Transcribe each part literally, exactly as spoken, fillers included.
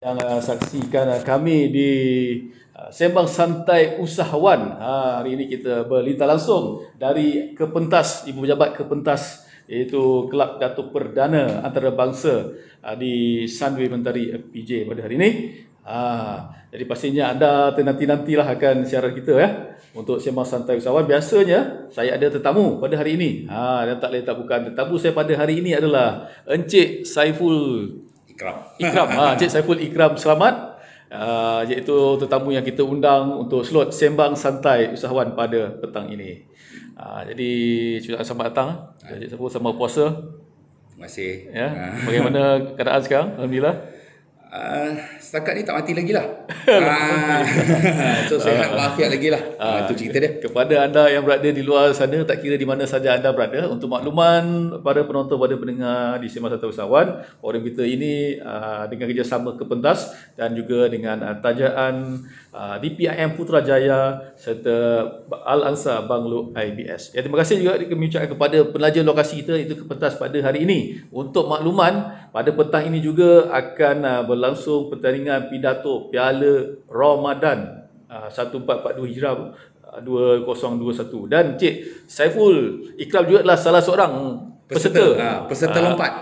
Yang uh, saksikan uh, kami di uh, Sembang Santai Usahawan. Ha, hari ini kita berlita langsung dari Kepentas, Ibu Pejabat Kepentas, iaitu Kelab Datuk Perdana Antara Bangsa uh, di Sunway Mentari P J pada hari ini. Ha, jadi pastinya anda nanti-nantilah akan siaran kita ya untuk Sembang Santai Usahawan. Biasanya saya ada tetamu pada hari ini. Ha, dan tak lain tak bukan, tetamu saya pada hari ini adalah Encik Saiful Ikram. Ikram. Ha, Encik Saiful Ikram Selamat, uh, iaitu tetamu yang kita undang untuk slot Sembang Santai Usahawan pada petang ini. Uh, jadi, cuma selamat datang. Encik Saiful, selamat puasa. Terima kasih. Ya. Bagaimana keadaan sekarang? Alhamdulillah. Uh, setakat ni tak mati lagi lah. uh, so, sehat walafiat lagi lah. Uh, itu cerita dia. Kepada anda yang berada di luar sana, tak kira di mana saja anda berada, untuk makluman para penonton, para pendengar di Sembang Santai Usahawan, orang kita ini uh, dengan kerjasama Kepentas dan juga dengan uh, tajaan uh, D P M Putrajaya serta Al Ansa Banglo I B S. Ya, terima kasih juga kami ucapkan kepada pelajar lokasi kita, itu Kepentas pada hari ini. Untuk makluman, pada petang ini juga akan uh, berlangsung pertandingan pidato Piala Ramadan uh, seribu empat ratus empat puluh dua Hijrah dua ribu dua puluh satu, dan Encik Saiful Ikram juga adalah salah seorang peserta peserta, peserta uh, lompat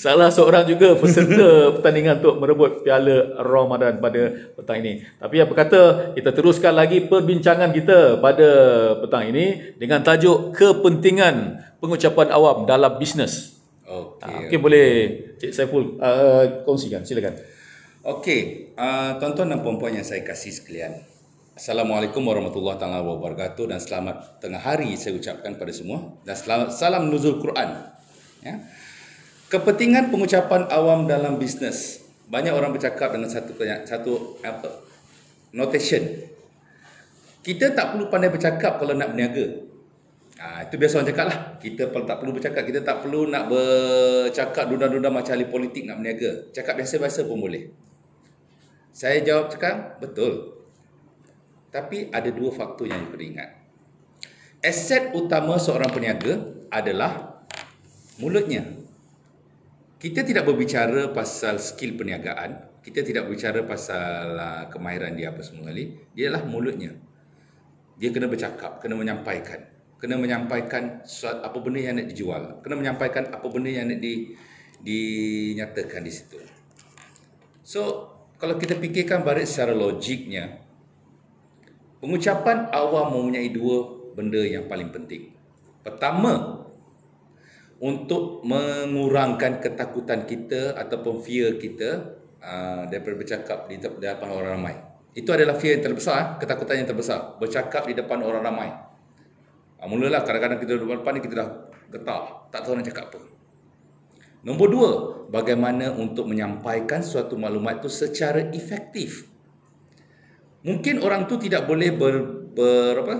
salah seorang juga peserta pertandingan untuk merebut Piala Ramadan pada petang ini. Tapi apa kata, kita teruskan lagi perbincangan kita pada petang ini dengan tajuk kepentingan pengucapan awam dalam bisnes. Okey, okay, okay, boleh Cik Saiful uh, kongsikan, silakan. Okey, uh, tuan-tuan dan puan-puan yang saya kasih sekalian, Assalamualaikum warahmatullahi wabarakatuh, dan selamat tengah hari saya ucapkan pada semua, dan selamat, salam nuzul Quran. Ya? Kepentingan pengucapan awam dalam bisnes. Banyak orang bercakap dengan satu satu apa, notation. Kita tak perlu pandai bercakap kalau nak berniaga. Ha, itu biasa orang cakap lah. Kita tak perlu bercakap. Kita tak perlu nak bercakap duda-duda macam ahli politik nak berniaga. Cakap biasa-biasa pun boleh. Saya jawab cakap, betul. Tapi ada dua faktor yang perlu ingat. Aset utama seorang peniaga adalah mulutnya. Kita tidak berbicara pasal skill perniagaan. Kita tidak berbicara pasal kemahiran dia apa semua kali. Dia adalah mulutnya. Dia kena bercakap, kena menyampaikan. Kena menyampaikan apa benda yang nak dijual. Kena menyampaikan apa benda yang nak di, dinyatakan di situ. So, kalau kita fikirkan baris secara logiknya, pengucapan awam mempunyai dua benda yang paling penting. Pertama, untuk mengurangkan ketakutan kita ataupun fear kita uh, daripada bercakap di depan orang ramai. Itu adalah fear yang terbesar, ketakutan yang terbesar. Bercakap di depan orang ramai. Mulalah kadang-kadang kita depan ni kita dah getar, tak tahu nak cakap apa. Nombor dua, bagaimana untuk menyampaikan suatu maklumat itu secara efektif. Mungkin orang tu tidak boleh ber, ber, apa,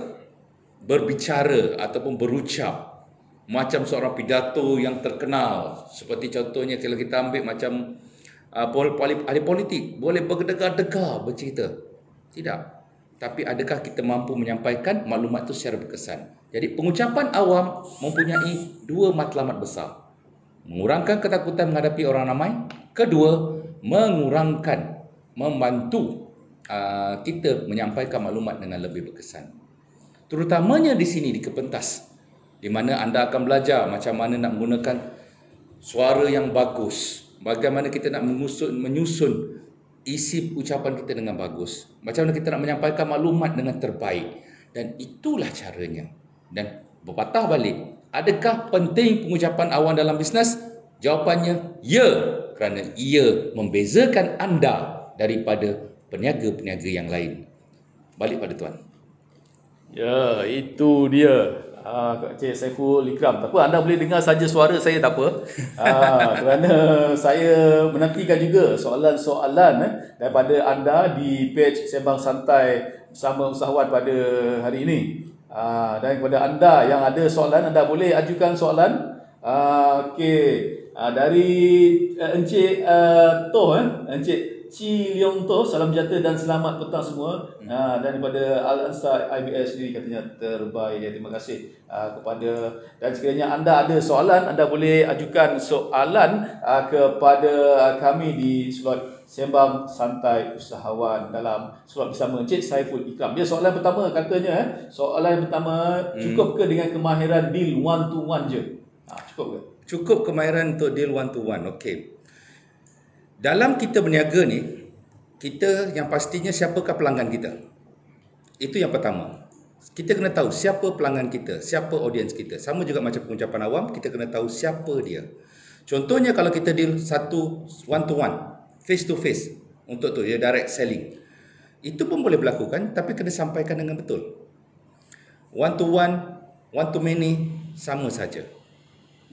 berbicara ataupun berucap macam seorang pidato yang terkenal. Seperti contohnya kalau kita ambil macam uh, ahli politik, boleh berdegar-degar bercerita. Tidak. Tapi adakah kita mampu menyampaikan maklumat itu secara berkesan? Jadi pengucapan awam mempunyai dua matlamat besar. Mengurangkan ketakutan menghadapi orang ramai. Kedua, mengurangkan, membantu uh, kita menyampaikan maklumat dengan lebih berkesan. Terutamanya di sini, di Kepentas. Di mana anda akan belajar macam mana nak menggunakan suara yang bagus. Bagaimana kita nak menyusun, menyusun isi ucapan kita dengan bagus. Macam mana kita nak menyampaikan maklumat dengan terbaik. Dan itulah caranya. Dan berpatah balik, adakah penting pengucapan awam dalam bisnes? Jawapannya, ya. Kerana ia membezakan anda daripada peniaga-peniaga yang lain. Balik pada tuan. Ya, itu dia. Uh, Encik Saiful Ikram, tak apa, anda boleh dengar saja suara saya, tak apa, uh, kerana saya menantikan juga soalan-soalan eh, daripada anda di page Sembang Santai Bersama Usahawan pada hari ini. Uh, dan kepada anda yang ada soalan, anda boleh ajukan soalan. uh, Okey, uh, dari uh, Encik uh, Toh, eh? Encik Ci Leong Toh, salam jatuh dan selamat petang semua. Hmm. Ha, dan daripada Al Ansa I B S sendiri katanya terbaik. Ya, terima kasih ha, kepada, dan sekiranya anda ada soalan, anda boleh ajukan soalan ha, kepada kami di slot Sembang Santai Usahawan dalam surat bersama Encik Saiful Ikram. Dia soalan pertama katanya, eh, soalan yang pertama, hmm. cukup ke dengan kemahiran deal one to one je? Ha, cukup ke? Cukup kemahiran untuk deal one to one. Okey. Dalam kita berniaga ni, kita yang pastinya siapakah pelanggan kita? Itu yang pertama. Kita kena tahu siapa pelanggan kita, siapa audience kita. Sama juga macam pengucapan awam, kita kena tahu siapa dia. Contohnya kalau kita deal satu one to one, face to face, untuk tu ya, direct selling, itu pun boleh berlakukan, tapi kena sampaikan dengan betul. One to one, one to many, sama saja.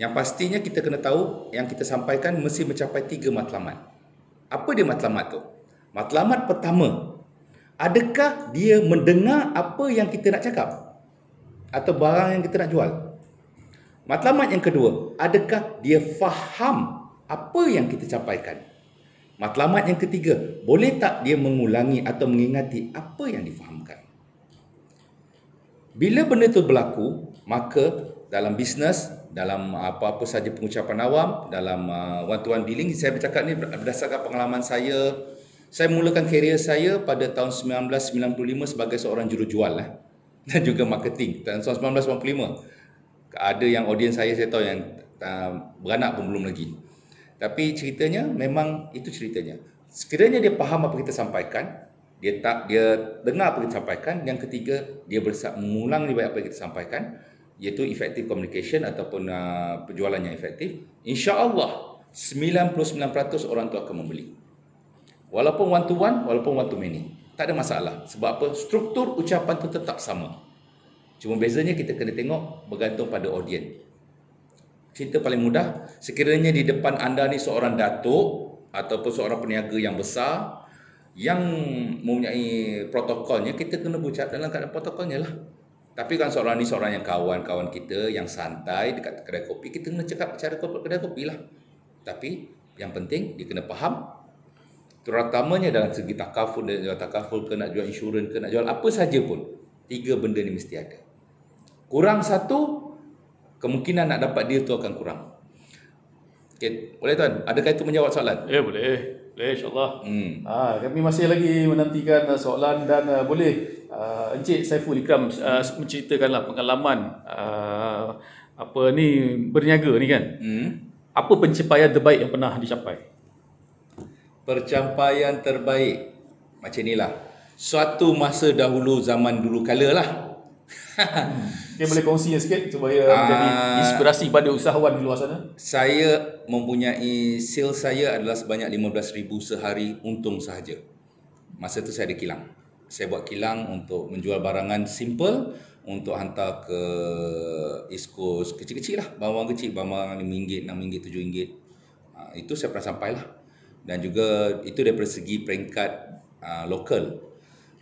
Yang pastinya kita kena tahu yang kita sampaikan mesti mencapai tiga matlamat. Apa dia matlamat tu? Matlamat pertama, adakah dia mendengar apa yang kita nak cakap atau barang yang kita nak jual? Matlamat yang kedua, adakah dia faham apa yang kita sampaikan? Matlamat yang ketiga, boleh tak dia mengulangi atau mengingati apa yang difahamkan? Bila benda itu berlaku, maka dalam bisnes, dalam apa-apa saja pengucapan awam, dalam uh, one-to-one dealing, saya bercakap ni berdasarkan pengalaman saya. Saya mulakan karier saya pada tahun seribu sembilan ratus sembilan puluh lima sebagai seorang jurujual eh, dan juga marketing. Tahun seribu sembilan ratus sembilan puluh lima, ada yang audiens saya, saya tahu yang uh, beranak pun belum lagi. Tapi ceritanya memang itu ceritanya. Sekiranya dia faham apa kita sampaikan, dia tak dia dengar apa kita sampaikan, yang ketiga dia bersa mengulang apa yang kita sampaikan, iaitu effective communication ataupun uh, penjualan yang efektif, insya-Allah sembilan puluh sembilan peratus orang tu akan membeli. Walaupun one to one, walaupun one to many, tak ada masalah. Sebab apa? Struktur ucapan tu tetap sama. Cuma bezanya kita kena tengok bergantung pada audiens. Cerita paling mudah, sekiranya di depan anda ni seorang datuk ataupun seorang peniaga yang besar yang mempunyai protokolnya, kita kena bucat dalam keadaan protokolnya lah. Tapi kan seorang ni seorang yang kawan-kawan kita yang santai dekat kedai kopi, kita kena cakap cara kedai kopi lah. Tapi yang penting dia kena faham, terutamanya dalam segi takaful, dan jual takaful ke, nak jual insurans ke, nak jual apa saja pun, tiga benda ni mesti ada. Kurang satu, kemungkinan nak dapat deal tu akan kurang. Okay. Boleh tuan? Adakah itu menjawab soalan? Ya, boleh. Boleh, insyaAllah. Hmm. Ha, kami masih lagi menantikan soalan dan uh, boleh uh, Encik Saiful Ikram uh, menceritakanlah pengalaman uh, apa ni berniaga ni kan. Hmm. Apa pencapaian terbaik yang pernah dicapai? Pencapaian terbaik macam inilah. Suatu masa dahulu, zaman dulu kala lah. Dia okay, boleh kongsi sikit supaya uh, menjadi inspirasi pada usahawan di luar sana. Saya mempunyai sales saya adalah sebanyak lima belas ribu sehari untung sahaja. Masa tu saya ada kilang. Saya buat kilang untuk menjual barangan simple untuk hantar ke East Coast, kecil-kecil lah, bawang kecil, bawang lima ringgit, enam ringgit, tujuh ringgit. Uh, itu saya pernah sampailah. Dan juga itu daripada segi peringkat uh, lokal.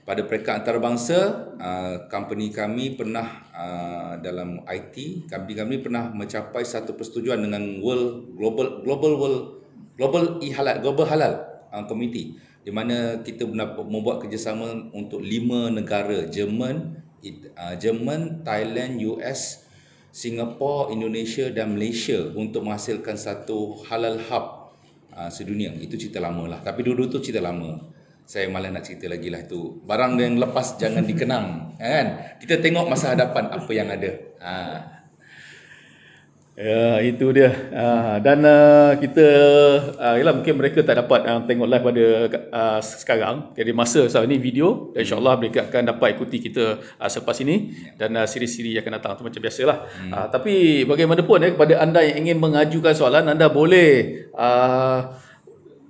Pada peringkat antarabangsa, uh, company kami pernah uh, dalam I T, company kami pernah mencapai satu persetujuan dengan World Global Global World Global Halal Global Halal uh, Community, di mana kita membuat kerjasama untuk lima negara, Jerman, uh, Jerman, Thailand, U S, Singapura, Indonesia dan Malaysia untuk menghasilkan satu halal hub uh, sedunia. Itu cerita lama lah. Tapi dulu tu cerita lama. Saya malah nak cerita lagi lah tu. Barang yang lepas jangan dikenang. Kan? Kita tengok masa hadapan apa yang ada. Ha. Ya, itu dia. Ha. Dan uh, kita, uh, yalah, mungkin mereka tak dapat uh, tengok live pada uh, sekarang. Jadi masa saat ini video. Dan insyaAllah mereka akan dapat ikuti kita uh, selepas ini. Dan uh, siri-siri akan datang. Itu macam biasalah. Hmm. Uh, tapi bagaimanapun, eh, kepada anda yang ingin mengajukan soalan, anda boleh... Uh,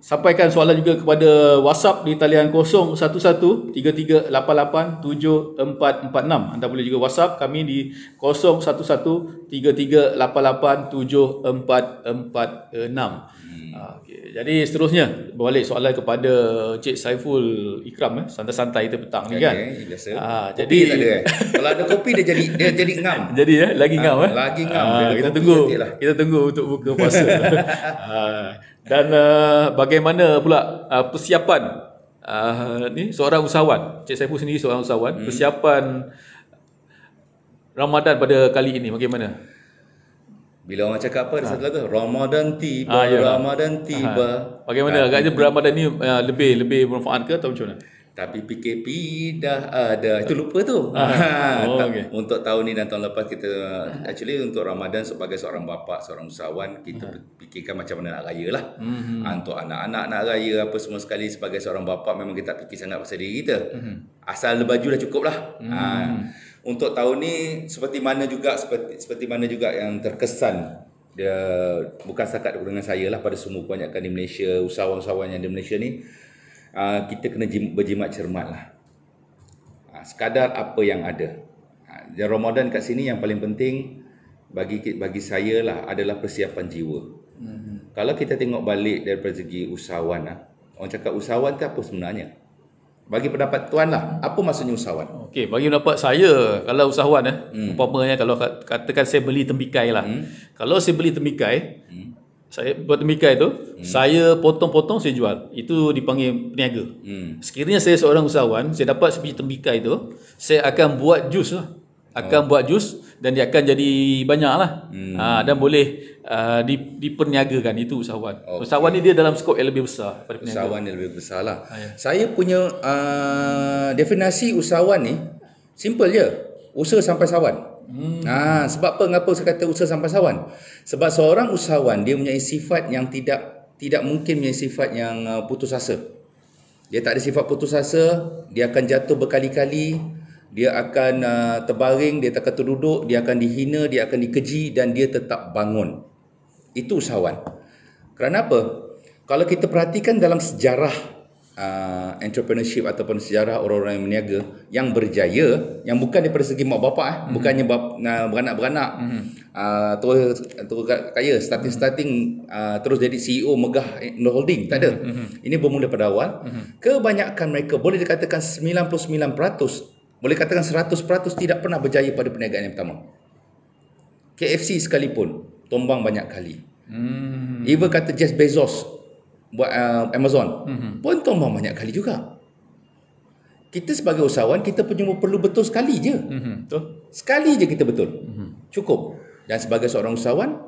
sampaikan soalan juga kepada WhatsApp di talian kosong satu satu tiga tiga lapan lapan tujuh empat empat enam. Anda boleh juga WhatsApp kami di kosong satu satu tiga tiga lapan lapan tujuh empat empat enam. Hmm. Okay. Jadi seterusnya balik soalan kepada Encik Saiful Ikram eh, santai-santai kita petang ni kan. Okay, biasa. Ah, jadi tak ada eh. Kalau ada kopi dia jadi dia jadi ngam. Jadi eh lagi ngam ah, eh. Lagi ngam. Ah, kita tunggu. Kita tunggu untuk buka puasa. ah. Dan uh, bagaimana pula uh, persiapan uh, ni seorang usahawan, Encik Saiful sendiri seorang usahawan, hmm. persiapan Ramadan pada kali ini bagaimana? Bila orang cakap apa, ada satu lagu, Ramadan tiba, ah, ya, Ramadan tiba. Aha. Bagaimana? Agaknya Ramadan ni uh, lebih lebih bermanfaat ke atau macam mana? Tapi P K P dah ada. Itu lupa tu. Ah. Oh, okay. Untuk tahun ni dan tahun lepas kita, actually untuk Ramadan sebagai seorang bapa, seorang usahawan, kita hmm. fikirkan macam mana nak raya lah. Hmm. Untuk anak-anak nak raya apa semua sekali, sebagai seorang bapa memang kita tak fikir sangat pasal diri kita. Hmm. Asal baju dah cukup lah. Hmm. Ha. Untuk tahun ni seperti mana juga seperti seperti mana juga yang terkesan, dia bukan setakat dengan saya lah, pada semua kebanyakan di Malaysia, usahawan-usahawan yang di Malaysia ni, uh, kita kena berjimat cermat lah. Uh, sekadar apa yang ada. Uh, Ramadan kat sini yang paling penting bagi bagi saya lah adalah persiapan jiwa. Mm-hmm. Kalau kita tengok balik daripada segi usahawan, uh, orang cakap usahawan tu apa sebenarnya? Bagi pendapat tuan lah, apa maksudnya usahawan? Okey, bagi pendapat saya, kalau usahawan eh, hmm. umpamanya kalau katakan saya beli tembikai lah. Hmm. Kalau saya beli tembikai, hmm. saya buat tembikai tu, hmm. saya potong-potong saya jual. Itu dipanggil peniaga. Hmm. Sekiranya saya seorang usahawan, saya dapat sebiji tembikai tu, saya akan buat jus lah. Akan oh. buat jus dan dia akan jadi banyak lah. Hmm. Ha, dan boleh... Uh, diperniagakan, itu usahawan. Okay. Usahawan ni dia dalam skop yang lebih besar daripada peniaga. Usahawan yang lebih besar lah. Ah, ya. Saya punya uh, definisi usahawan ni simple je. Usaha sampai sawan. Hmm. Ah, sebab apa ngapa saya kata usaha sampai sawan? Sebab seorang usahawan dia mempunyai sifat yang tidak tidak mungkin punya sifat yang uh, putus asa. Dia tak ada sifat putus asa, dia akan jatuh berkali-kali. Dia akan uh, terbaring, dia tak akan terduduk, dia akan dihina, dia akan dikeji dan dia tetap bangun. Itu usahawan. Kerana apa? Kalau kita perhatikan dalam sejarah uh, entrepreneurship ataupun sejarah orang-orang yang berniaga yang berjaya, yang bukan daripada segi mak bapak, eh, mm-hmm. bukannya bap, uh, beranak-beranak, mm-hmm. uh, terus, terus kaya, starting-starting uh, terus jadi C E O megah holding, tak ada. Mm-hmm. Ini bermula pada awal. Mm-hmm. Kebanyakan mereka, boleh dikatakan sembilan puluh sembilan peratus, boleh katakan seratus peratus tidak pernah berjaya pada perniagaan yang pertama. K F C sekalipun tombang banyak kali. Hmm. Even kata Jeff Bezos buat uh, Amazon hmm. pun tombang banyak kali juga. Kita sebagai usahawan, kita perlu perlu betul sekali je. Hmm. Betul. Sekali je kita betul. Hmm. Cukup. Dan sebagai seorang usahawan,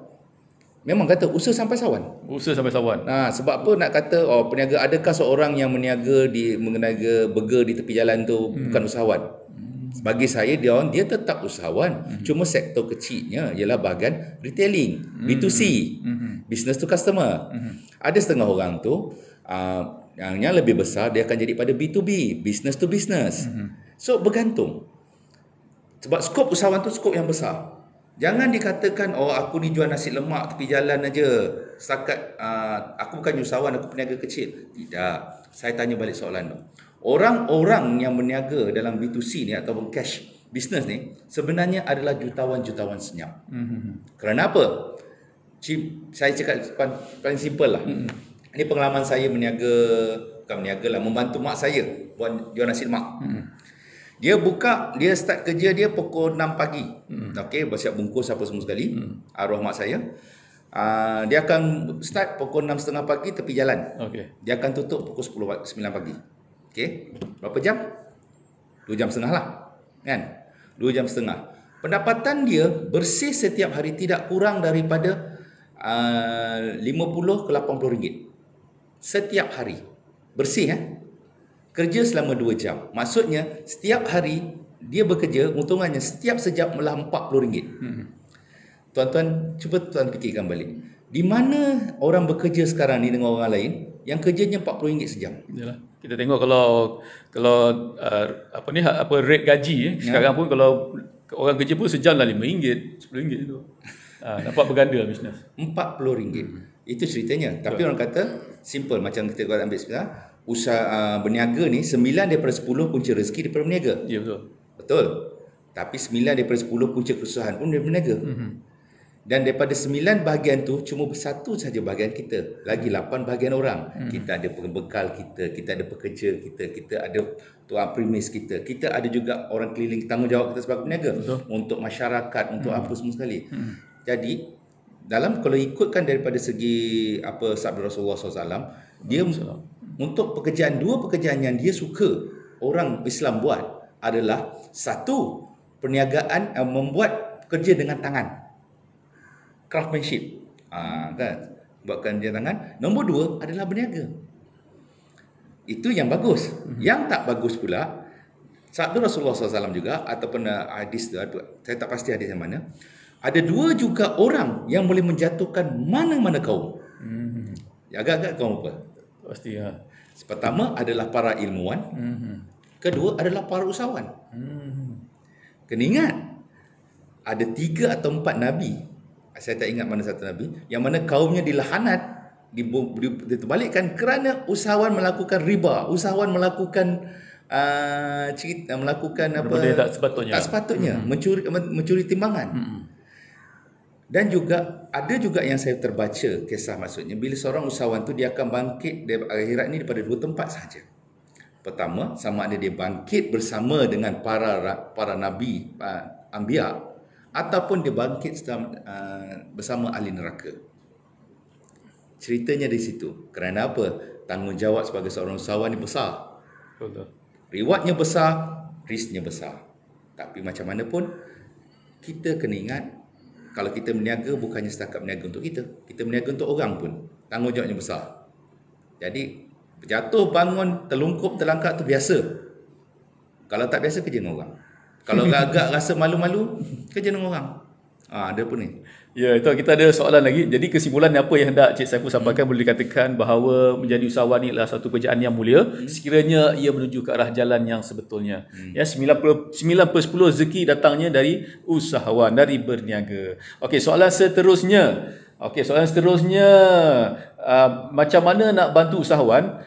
memang kata usaha sampai sawan. Usaha sampai sawan. Ha, sebab apa nak kata oh peniaga, adakah seorang yang meniaga di meniaga burger di tepi jalan tu hmm. bukan usahawan? Bagi saya dia orang dia tetap usahawan. Mm-hmm. Cuma sektor kecilnya ialah bahagian retailing, mm-hmm. B to C, mm-hmm. business to customer. Mm-hmm. Ada setengah orang tu uh, yang, yang lebih besar dia akan jadi pada B to B, business to business. Mm-hmm. So bergantung. Sebab skop usahawan tu skop yang besar. Jangan dikatakan oh aku ni jual nasi lemak tepi jalan aja. Setakat uh, aku bukan usahawan, aku peniaga kecil. Tidak. Saya tanya balik soalan tu. Orang-orang yang berniaga dalam B to C ni ataupun cash business ni sebenarnya adalah jutawan-jutawan senyap. Mm-hmm. Kerana apa? Cip, saya cakap paling simple lah. Mm-hmm. Ini pengalaman saya berniaga, bukan berniaga lah, membantu mak saya buat jual nasi lemak. Mm-hmm. Dia buka, dia start kerja dia pukul enam pagi. Mm-hmm. Okey, bersiap bungkus apa semua sekali. Mm-hmm. Arwah mak saya. Uh, dia akan start pukul enam tiga puluh pagi tepi jalan. Okay. Dia akan tutup pukul sepuluh sembilan pagi. Okey, berapa jam? dua jam setengah lah, kan? dua jam setengah. Pendapatan dia bersih setiap hari tidak kurang daripada uh, lima puluh ke lapan puluh ringgit. Setiap hari. Bersih, eh? Kerja selama dua jam. Maksudnya, setiap hari dia bekerja, untungannya setiap sejam melah empat puluh ringgit. Hmm. Tuan-tuan, cuba tuan fikirkan balik. Di mana orang bekerja sekarang ni dengan orang lain yang kerjanya empat puluh ringgit sejam. Yalah. Kita tengok kalau kalau uh, apa ni apa rate gaji eh. Sekarang ya. Pun kalau orang kerja pun sejam lah lima ringgit, sepuluh ringgit tu. Ah, dapat berganda bisnes. empat puluh ringgit. Hmm. Itu ceritanya. Tapi betul. Orang kata simple macam kita ambil sekarang, usaha uh, berniaga ni sembilan daripada sepuluh punca rezeki daripada berniaga. Ya betul. Betul. Tapi sembilan daripada sepuluh punca kesusahan pun daripada berniaga. Hmm. Dan daripada sembilan bahagian tu, cuma satu saja bahagian kita. Lagi lapan bahagian orang. Hmm. Kita ada pembekal kita, kita ada pekerja kita, kita ada tuan premis kita. Kita ada juga orang keliling tanggungjawab kita sebagai peniaga. Betul. Untuk masyarakat, untuk hmm. apa semua sekali. Hmm. Jadi, dalam kalau ikutkan daripada segi apa sabda Rasulullah sallallahu alaihi wasallam, dia Rasulullah. Untuk pekerjaan, dua pekerjaan yang dia suka orang Islam buat adalah satu, perniagaan, membuat kerja dengan tangan. craftsmanship, ha, kan? Buatkan dia tangan. Nombor dua adalah berniaga. Itu yang bagus. Mm-hmm. Yang tak bagus pula, sabda Rasulullah sallallahu alaihi wasallam juga, ataupun hadis, saya tak pasti hadis yang mana, ada dua juga orang yang boleh menjatuhkan mana-mana kaum. Mm-hmm. Agak-agak kaum apa? Pasti. Ha. Pertama adalah para ilmuwan. Mm-hmm. Kedua adalah para usahawan. Mm-hmm. Kena ingat, ada tiga atau empat Nabi, saya tak ingat mana satu Nabi, yang mana kaumnya dilahanat, diterbalikkan kerana usahawan melakukan riba, usahawan melakukan uh, cerita, melakukan berbeda apa, tak sepatutnya, tak sepatutnya hmm. mencuri mencuri timbangan. Hmm. Dan juga ada juga yang saya terbaca kisah, maksudnya bila seorang usahawan tu dia akan bangkit dari akhirat ni daripada dua tempat saja. Pertama, sama ada dia bangkit bersama dengan para para nabi, uh, anbiya, ataupun dia bangkit bersama ahli neraka. Ceritanya di situ. Kerana apa? Tanggungjawab sebagai seorang usahawan ni besar. Betul. Rewardnya besar, risknya besar. Tapi macam mana pun, kita kena ingat, kalau kita berniaga, bukannya setakat berniaga untuk kita. Kita berniaga untuk orang pun. Tanggungjawabnya besar. Jadi, jatuh, bangun, terlungkup, terlangkap tu biasa. Kalau tak biasa, kerja dengan orang. Kalau agak-agak rasa malu-malu, kerja dengan orang. Ha, ada pun ni. Ya, itu kita ada soalan lagi. Jadi kesimpulan apa yang hendak Cik Saiful sampaikan, hmm. boleh dikatakan bahawa menjadi usahawan ni adalah satu kerjaan yang mulia, hmm. sekiranya ia menuju ke arah jalan yang sebetulnya. Hmm. Ya, sembilan per sepuluh rezeki datangnya dari usahawan, dari berniaga. Okey, soalan seterusnya. Okey, soalan seterusnya. Uh, macam mana nak bantu usahawan?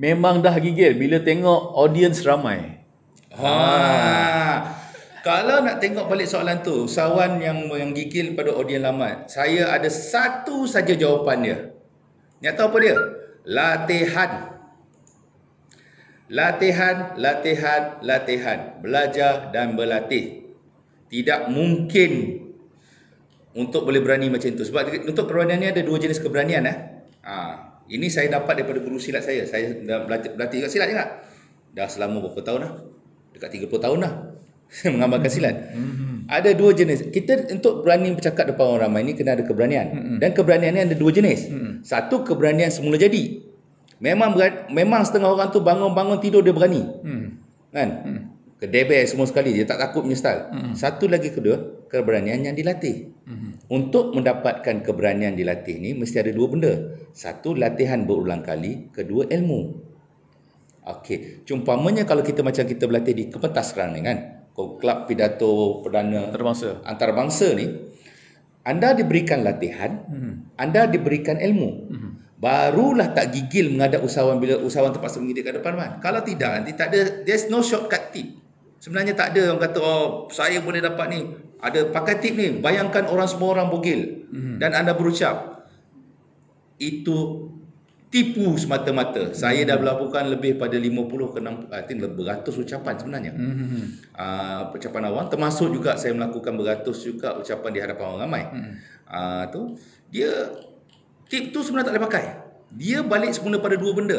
Memang dah gigil bila tengok audiens ramai. Ha. ha. Kalau nak tengok balik soalan tu, usahawan yang yang gigil pada audiens lama, saya ada satu saja jawapan dia. Nak tahu apa dia? Latihan. Latihan, latihan, latihan. Belajar dan berlatih. Tidak mungkin untuk boleh berani macam tu. Sebab untuk perwanian ni ada dua jenis keberanian. Eh? Ha. Ini saya dapat daripada guru silat saya. Saya dah berlatih, berlatih juga silat juga. Dah selama berapa tahun dah? Dekat tiga puluh tahun dah mengamalkan silat. Mm-hmm. Ada dua jenis. Kita untuk berani bercakap depan orang ramai ni kena ada keberanian. Mm-hmm. Dan keberanian ni ada dua jenis. Mm-hmm. Satu, keberanian semula jadi. Memang berani, memang setengah orang tu bangun-bangun tidur dia berani. Mm. Kan? Mm. Kedeber semua sekali, dia tak takut punya style. Mm-hmm. Satu lagi kedua, keberanian yang dilatih. Mm-hmm. Untuk mendapatkan keberanian dilatih ni mesti ada dua benda. Satu, latihan berulang kali, kedua ilmu. Okey, cumpamanya kalau kita macam kita berlatih di Kepentas sekarang ni kan, Kelab Pidato Perdana Antara Bangsa ni, anda diberikan latihan, hmm. anda diberikan ilmu, hmm. barulah tak gigil menghadap usahawan bila usahawan terpaksa mengidik kat depan kan. Kalau tidak, nanti tak ada, there's no shortcut tip. Sebenarnya tak ada orang kata, oh saya boleh dapat ni, ada pakai tip ni, bayangkan orang semua orang bogil, hmm. dan anda berucap. Itu tipu semata-mata. Saya dah melakukan lebih pada lima puluh ke enam puluh, I think beratus ucapan sebenarnya. Mm-hmm. uh, Ucapan awam, termasuk juga saya melakukan beratus juga ucapan di hadapan orang ramai. Mm-hmm. uh, tu, dia tip tu sebenarnya tak boleh pakai. Dia balik semula pada dua benda,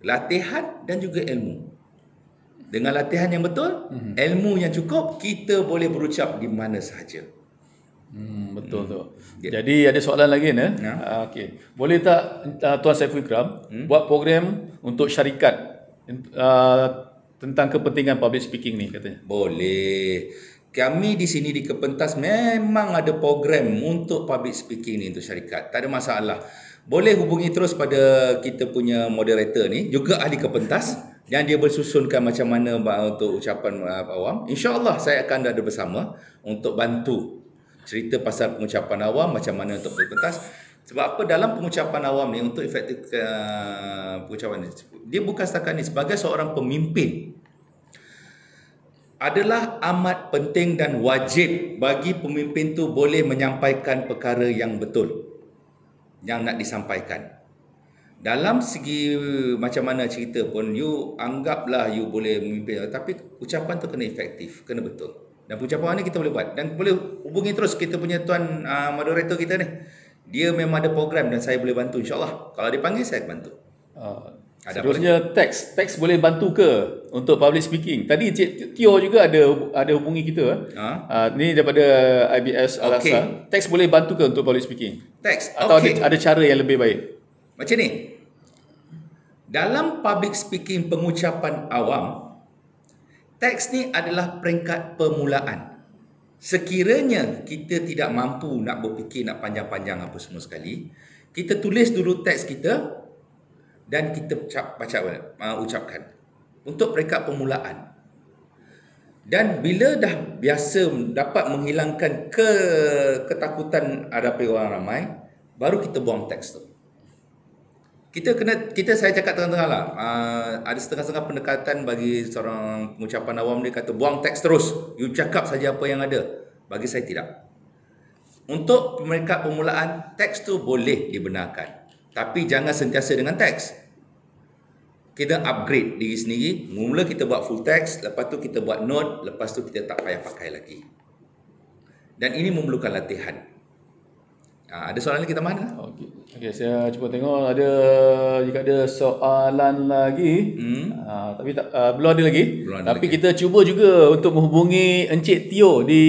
latihan dan juga ilmu. Dengan latihan yang betul, mm-hmm. ilmu yang cukup, kita boleh berucap di mana sahaja. Hmm, betul hmm. tu. Yeah. Jadi ada soalan lagi ni. Yeah. Uh, okay. Boleh tak uh, Tuan Saiful Ikram hmm? buat program untuk syarikat uh, tentang kepentingan public speaking ni katanya? Boleh. Kami di sini di Kepentas memang ada program untuk public speaking ni untuk syarikat. Tak ada masalah. Boleh hubungi terus pada kita punya moderator ni, juga ahli Kepentas, yang dia bersusunkan macam mana untuk ucapan uh, awam. InsyaAllah saya akan ada bersama untuk bantu cerita pasal pengucapan awam, macam mana untuk pentas. Sebab apa dalam pengucapan awam ni, untuk efektif uh, pengucapan ni, dia bukan setakat ni, sebagai seorang pemimpin adalah amat penting dan wajib bagi pemimpin tu boleh menyampaikan perkara yang betul yang nak disampaikan. Dalam segi macam mana cerita pun, you anggaplah you boleh memimpin, tapi ucapan tu kena efektif, kena betul. Dan pengucapan ni kita boleh buat. Dan boleh hubungi terus kita punya tuan uh, moderator kita ni. Dia memang ada program dan saya boleh bantu, insyaAllah. Kalau dipanggil, saya bantu. Uh, Seterusnya teks. Teks boleh bantu ke untuk public speaking? Tadi Cik Tio juga ada ada hubungi kita. Ha? Uh, ni daripada I B S Al Ansa. Okay. Teks boleh bantu ke untuk public speaking? Teks. Atau okay. ada, ada cara yang lebih baik? Macam ni. Dalam public speaking pengucapan awam, teks ni adalah peringkat permulaan. Sekiranya kita tidak mampu nak berfikir, nak panjang-panjang apa semua sekali, kita tulis dulu teks kita dan kita baca, uh, ucapkan untuk peringkat permulaan. Dan bila dah biasa dapat menghilangkan ke, ketakutan hadapi orang ramai, baru kita buang teks tu. Kita kena, kita saya cakap tengah-tengah lah, uh, ada setengah-setengah pendekatan bagi seorang pengucapan awam, dia kata buang teks terus, you cakap saja apa yang ada. Bagi saya tidak. Untuk peringkat permulaan, teks tu boleh dibenarkan. Tapi jangan sentiasa dengan teks. Kita upgrade diri sendiri. Mula kita buat full teks, lepas tu kita buat note, lepas tu kita tak payah pakai lagi. Dan ini memerlukan latihan. Ha, ada soalan lagi tambahan tak? Okey, okay, saya cuba tengok ada jika ada soalan lagi. Hmm. Ha, tapi tak, uh, belum ada lagi. Belum ada tapi lagi. Kita cuba juga untuk menghubungi Encik Tio di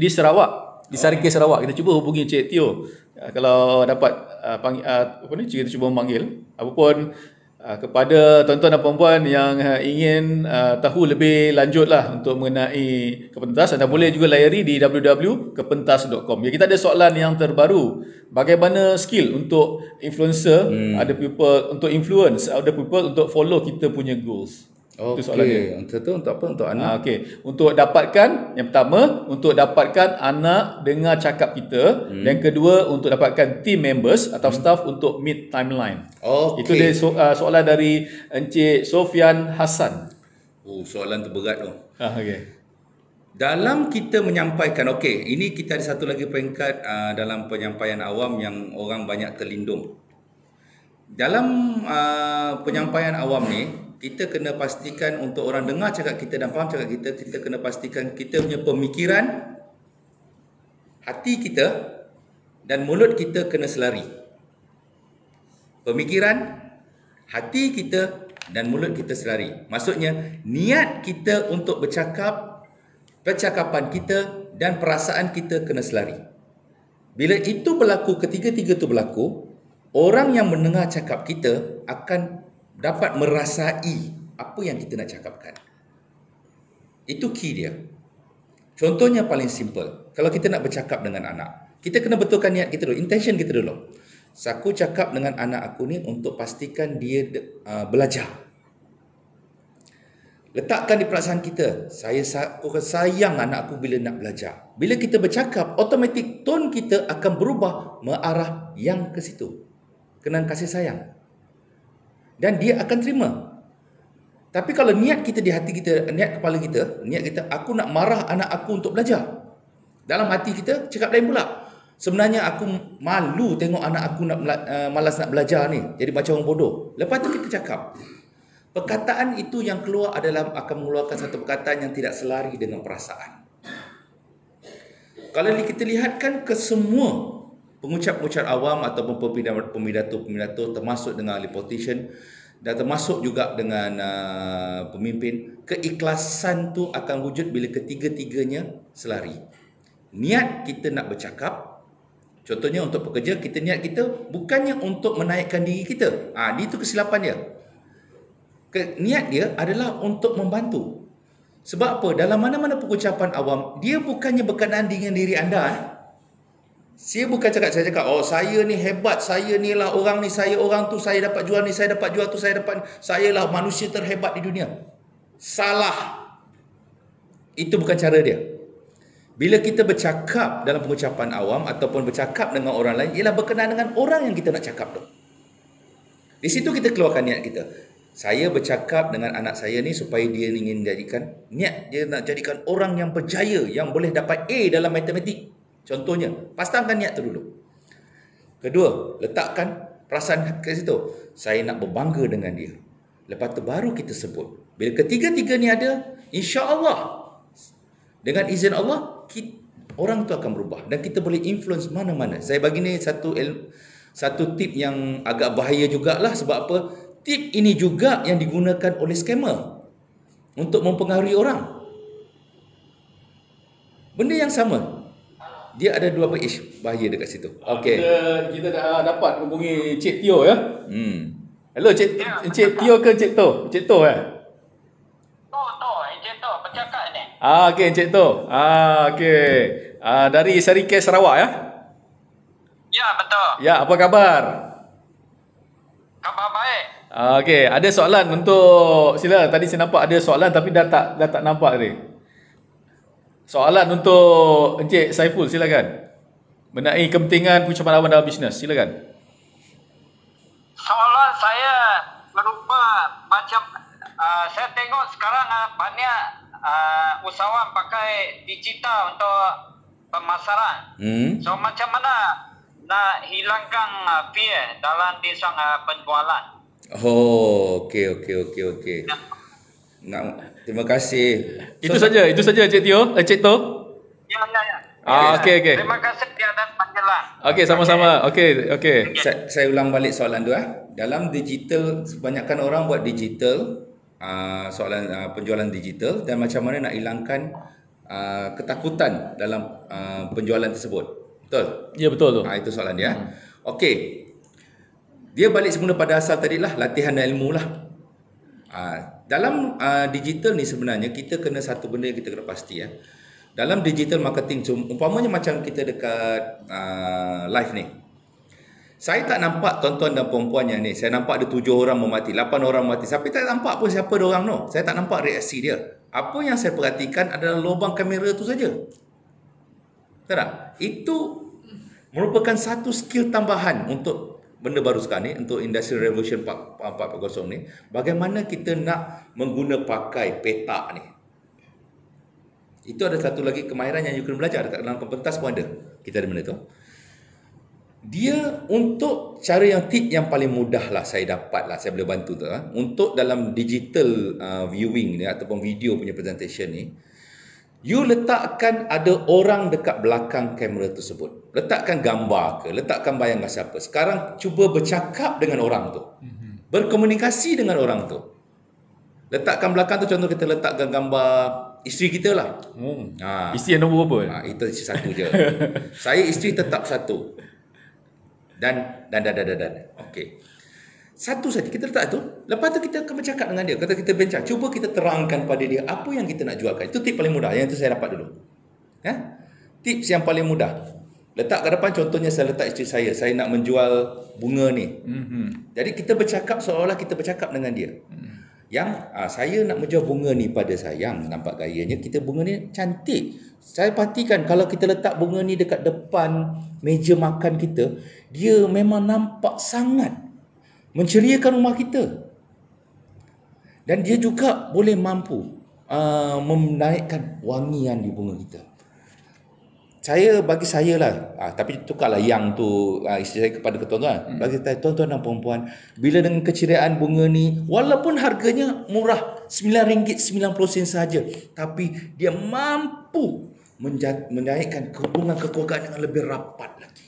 di Sarawak. Di Sarikei Sarawak, kita cuba hubungi Cik Tio. Uh, kalau dapat uh, panggil, uh, apa ni, kita cuba memanggil. Apapun uh, kepada tuan-tuan dan puan-puan yang uh, ingin uh, tahu lebih lanjut lah untuk mengenai Kepentas, anda boleh juga layari di w w w dot kepentas dot com. Ya, kita ada soalan yang terbaru. Bagaimana skill untuk influencer, hmm. ada people untuk influence, ada people untuk follow kita punya goals. Okey, soalan dia. Untuk tu untuk apa? Untuk anak. Ah, okey. Untuk dapatkan yang pertama, untuk dapatkan anak dengar cakap kita, hmm. dan kedua untuk dapatkan team members atau hmm. staff untuk meet timeline. Okey. Itu dia so, uh, soalan dari Encik Sofian Hasan. Oh, soalan tu berat tu. Ah, okey. Dalam kita menyampaikan, okey, ini kita ada satu lagi peringkat uh, dalam penyampaian awam yang orang banyak terlindung. Dalam uh, penyampaian awam ni, kita kena pastikan untuk orang dengar cakap kita dan faham cakap kita, kita kena pastikan kita punya pemikiran, hati kita dan mulut kita kena selari. Pemikiran, hati kita dan mulut kita selari. Maksudnya, niat kita untuk bercakap, percakapan kita dan perasaan kita kena selari. Bila itu berlaku, ketiga-tiga itu berlaku, orang yang mendengar cakap kita akan dapat merasai apa yang kita nak cakapkan. Itu key dia. Contohnya paling simple. Kalau kita nak bercakap dengan anak, kita kena betulkan niat kita dulu, intention kita dulu. Aku cakap dengan anak aku ni untuk pastikan dia uh, belajar. Letakkan di perasaan kita. Saya aku sayang anak aku bila nak belajar. Bila kita bercakap, automatik tone kita akan berubah mengarah yang ke situ. Kenang kasih sayang. Dan dia akan terima. Tapi kalau niat kita di hati kita, niat kepala kita, niat kita, aku nak marah anak aku untuk belajar. Dalam hati kita, cakap lain pula. Sebenarnya aku malu tengok anak aku nak uh, malas nak belajar ni. Jadi macam orang bodoh. Lepas tu kita cakap. Perkataan itu yang keluar adalah akan mengeluarkan satu perkataan yang tidak selari dengan perasaan. Kalau kita lihatkan ke semua pengucap-pengucap awam ataupun pemindato-pemindato termasuk dengan ahli politician dan termasuk juga dengan uh, pemimpin, keikhlasan tu akan wujud bila ketiga-tiganya selari. Niat kita nak bercakap, contohnya untuk pekerja, kita niat kita bukannya untuk menaikkan diri kita. Ah, ha, itu kesilapan dia. Ke, niat dia adalah untuk membantu. Sebab apa? Dalam mana-mana pengucapan awam, dia bukannya berkenaan dengan diri anda. Eh? Saya bukan cakap, saya cakap, oh saya ni hebat, saya ni lah orang ni, saya orang tu, saya dapat jual ni, saya dapat jual tu, saya dapat, saya lah manusia terhebat di dunia. Salah. Itu bukan cara dia. Bila kita bercakap dalam pengucapan awam ataupun bercakap dengan orang lain, ialah berkenaan dengan orang yang kita nak cakap tu. Di situ kita keluarkan niat kita. Saya bercakap dengan anak saya ni supaya dia ingin jadikan, niat dia nak jadikan orang yang berjaya, yang boleh dapat A dalam matematik. Contohnya, pasangkan niat tu dulu. Kedua, letakkan perasaan ke situ. Saya nak berbangga dengan dia. Lepas tu baru kita sebut. Bila ketiga-tiga ni ada, insya-Allah dengan izin Allah, kita, orang tu akan berubah dan kita boleh influence mana-mana. Saya bagi ni satu satu tip yang agak bahaya jugalah sebab apa? tip ini juga yang digunakan oleh scammer untuk mempengaruhi orang. Benda yang sama. Dia ada dua ish, bahaya dekat situ. Okey. Kita, kita dah dapat hubungi Cik Tio ya. Hmm. Hello Cik, Cik Tio ke Cik To? Cik To eh? To, To. Cik To, pencakat ni. Ah, okey Cik To. Ah, okey. Ah, dari Sarikei Sarawak ya? Ya, betul. Ya, apa khabar? Khabar baik. Ah, okey, ada soalan untuk sila. Tadi saya nampak ada soalan tapi dah tak dah tak nampak tadi. Soalan untuk Encik Saiful, silakan. Mengenai kepentingan pencampurawan dalam bisnes, silakan. Soalan saya berupa macam uh, saya tengok sekarang uh, banyak uh, usahawan pakai digital untuk pemasaran. Hmm. So macam mana nak hilangkan uh, fear dalam desain uh, penjualan? Oh, okey okey okey okey. Ya. Nak, terima kasih. Itu so, saja, itu saja Cik Tio, eh, Cik To. Ya, ya, ya. Ah, okey okey. Terima kasih di atas panggilan. Okey, sama-sama. Okey, okey. Okay. Saya, saya ulang balik soalan tu ah. Dalam digital, kebanyakan orang buat digital, uh, soalan uh, penjualan digital dan macam mana nak hilangkan uh, ketakutan dalam uh, penjualan tersebut. Betul? Ya, betul tu. Ah, itu soalan dia. Hmm. Okey. Dia balik semula pada asal tadilah, latihan dan ilmulah. Ah, dalam uh, digital ni sebenarnya kita kena satu benda yang kita kena pasti ya. Dalam digital marketing, umpamanya macam kita dekat uh, live ni. Saya tak nampak tuan-tuan dan perempuannya ni. Saya nampak ada tujuh orang memati, lapan orang mati. Tapi tak nampak pun siapa diorang tu. No. Saya tak nampak reaksi dia. Apa yang saya perhatikan adalah lubang kamera tu saja. Betul tak? Itu merupakan satu skill tambahan untuk benda baru sekarang ni, untuk Industrial Revolution empat titik kosong ni, bagaimana kita nak mengguna pakai petak ni. Itu ada satu lagi kemahiran yang you kena belajar, dekat dalam Kepentas pun ada. Kita ada benda tu. Dia untuk cara yang tip yang paling mudah lah saya dapat lah, saya boleh bantu tu lah. Untuk dalam digital uh, viewing ni ataupun video punya presentation ni, you letakkan ada orang dekat belakang kamera tersebut. Letakkan gambar ke, letakkan bayangan siapa. Sekarang cuba bercakap dengan orang tu. Berkomunikasi dengan orang tu. Letakkan belakang tu, contoh kita letakkan gambar isteri kita lah. Hmm. Ha. Isteri yang nombor berapa? Ha, itu satu je. Saya isteri tetap satu. Dan, dan, dan, dan, dan. dan. Okey. Satu saja kita letak tu. Lepas tu kita akan bercakap dengan dia. Kata kita bincang. Cuba kita terangkan pada dia apa yang kita nak jualkan. Itu tip paling mudah. Yang itu saya dapat dulu. Ha? Tips yang paling mudah. Letak ke depan, contohnya saya letak isteri saya. Saya nak menjual bunga ni. Mm-hmm. Jadi kita bercakap seolah-olah kita bercakap dengan dia. Mm. Yang ha, saya nak menjual bunga ni pada sayang. Nampak gayanya kita bunga ni cantik. Saya perhatikan kalau kita letak bunga ni dekat depan meja makan kita, dia memang nampak sangat menceriakan rumah kita. Dan dia juga boleh mampu uh, menaikkan wangian di bunga kita. Saya, bagi saya lah, ah, tapi tukarlah yang tu ah, isteri saya kepada ketuan-tuan. Hmm. Bagi saya, tuan-tuan dan perempuan, bila dengan keceriaan bunga ni, walaupun harganya murah, sembilan ringgit sembilan puluh sen sahaja, tapi dia mampu menaikkan hubungan kekeluargaan dengan lebih rapat lagi.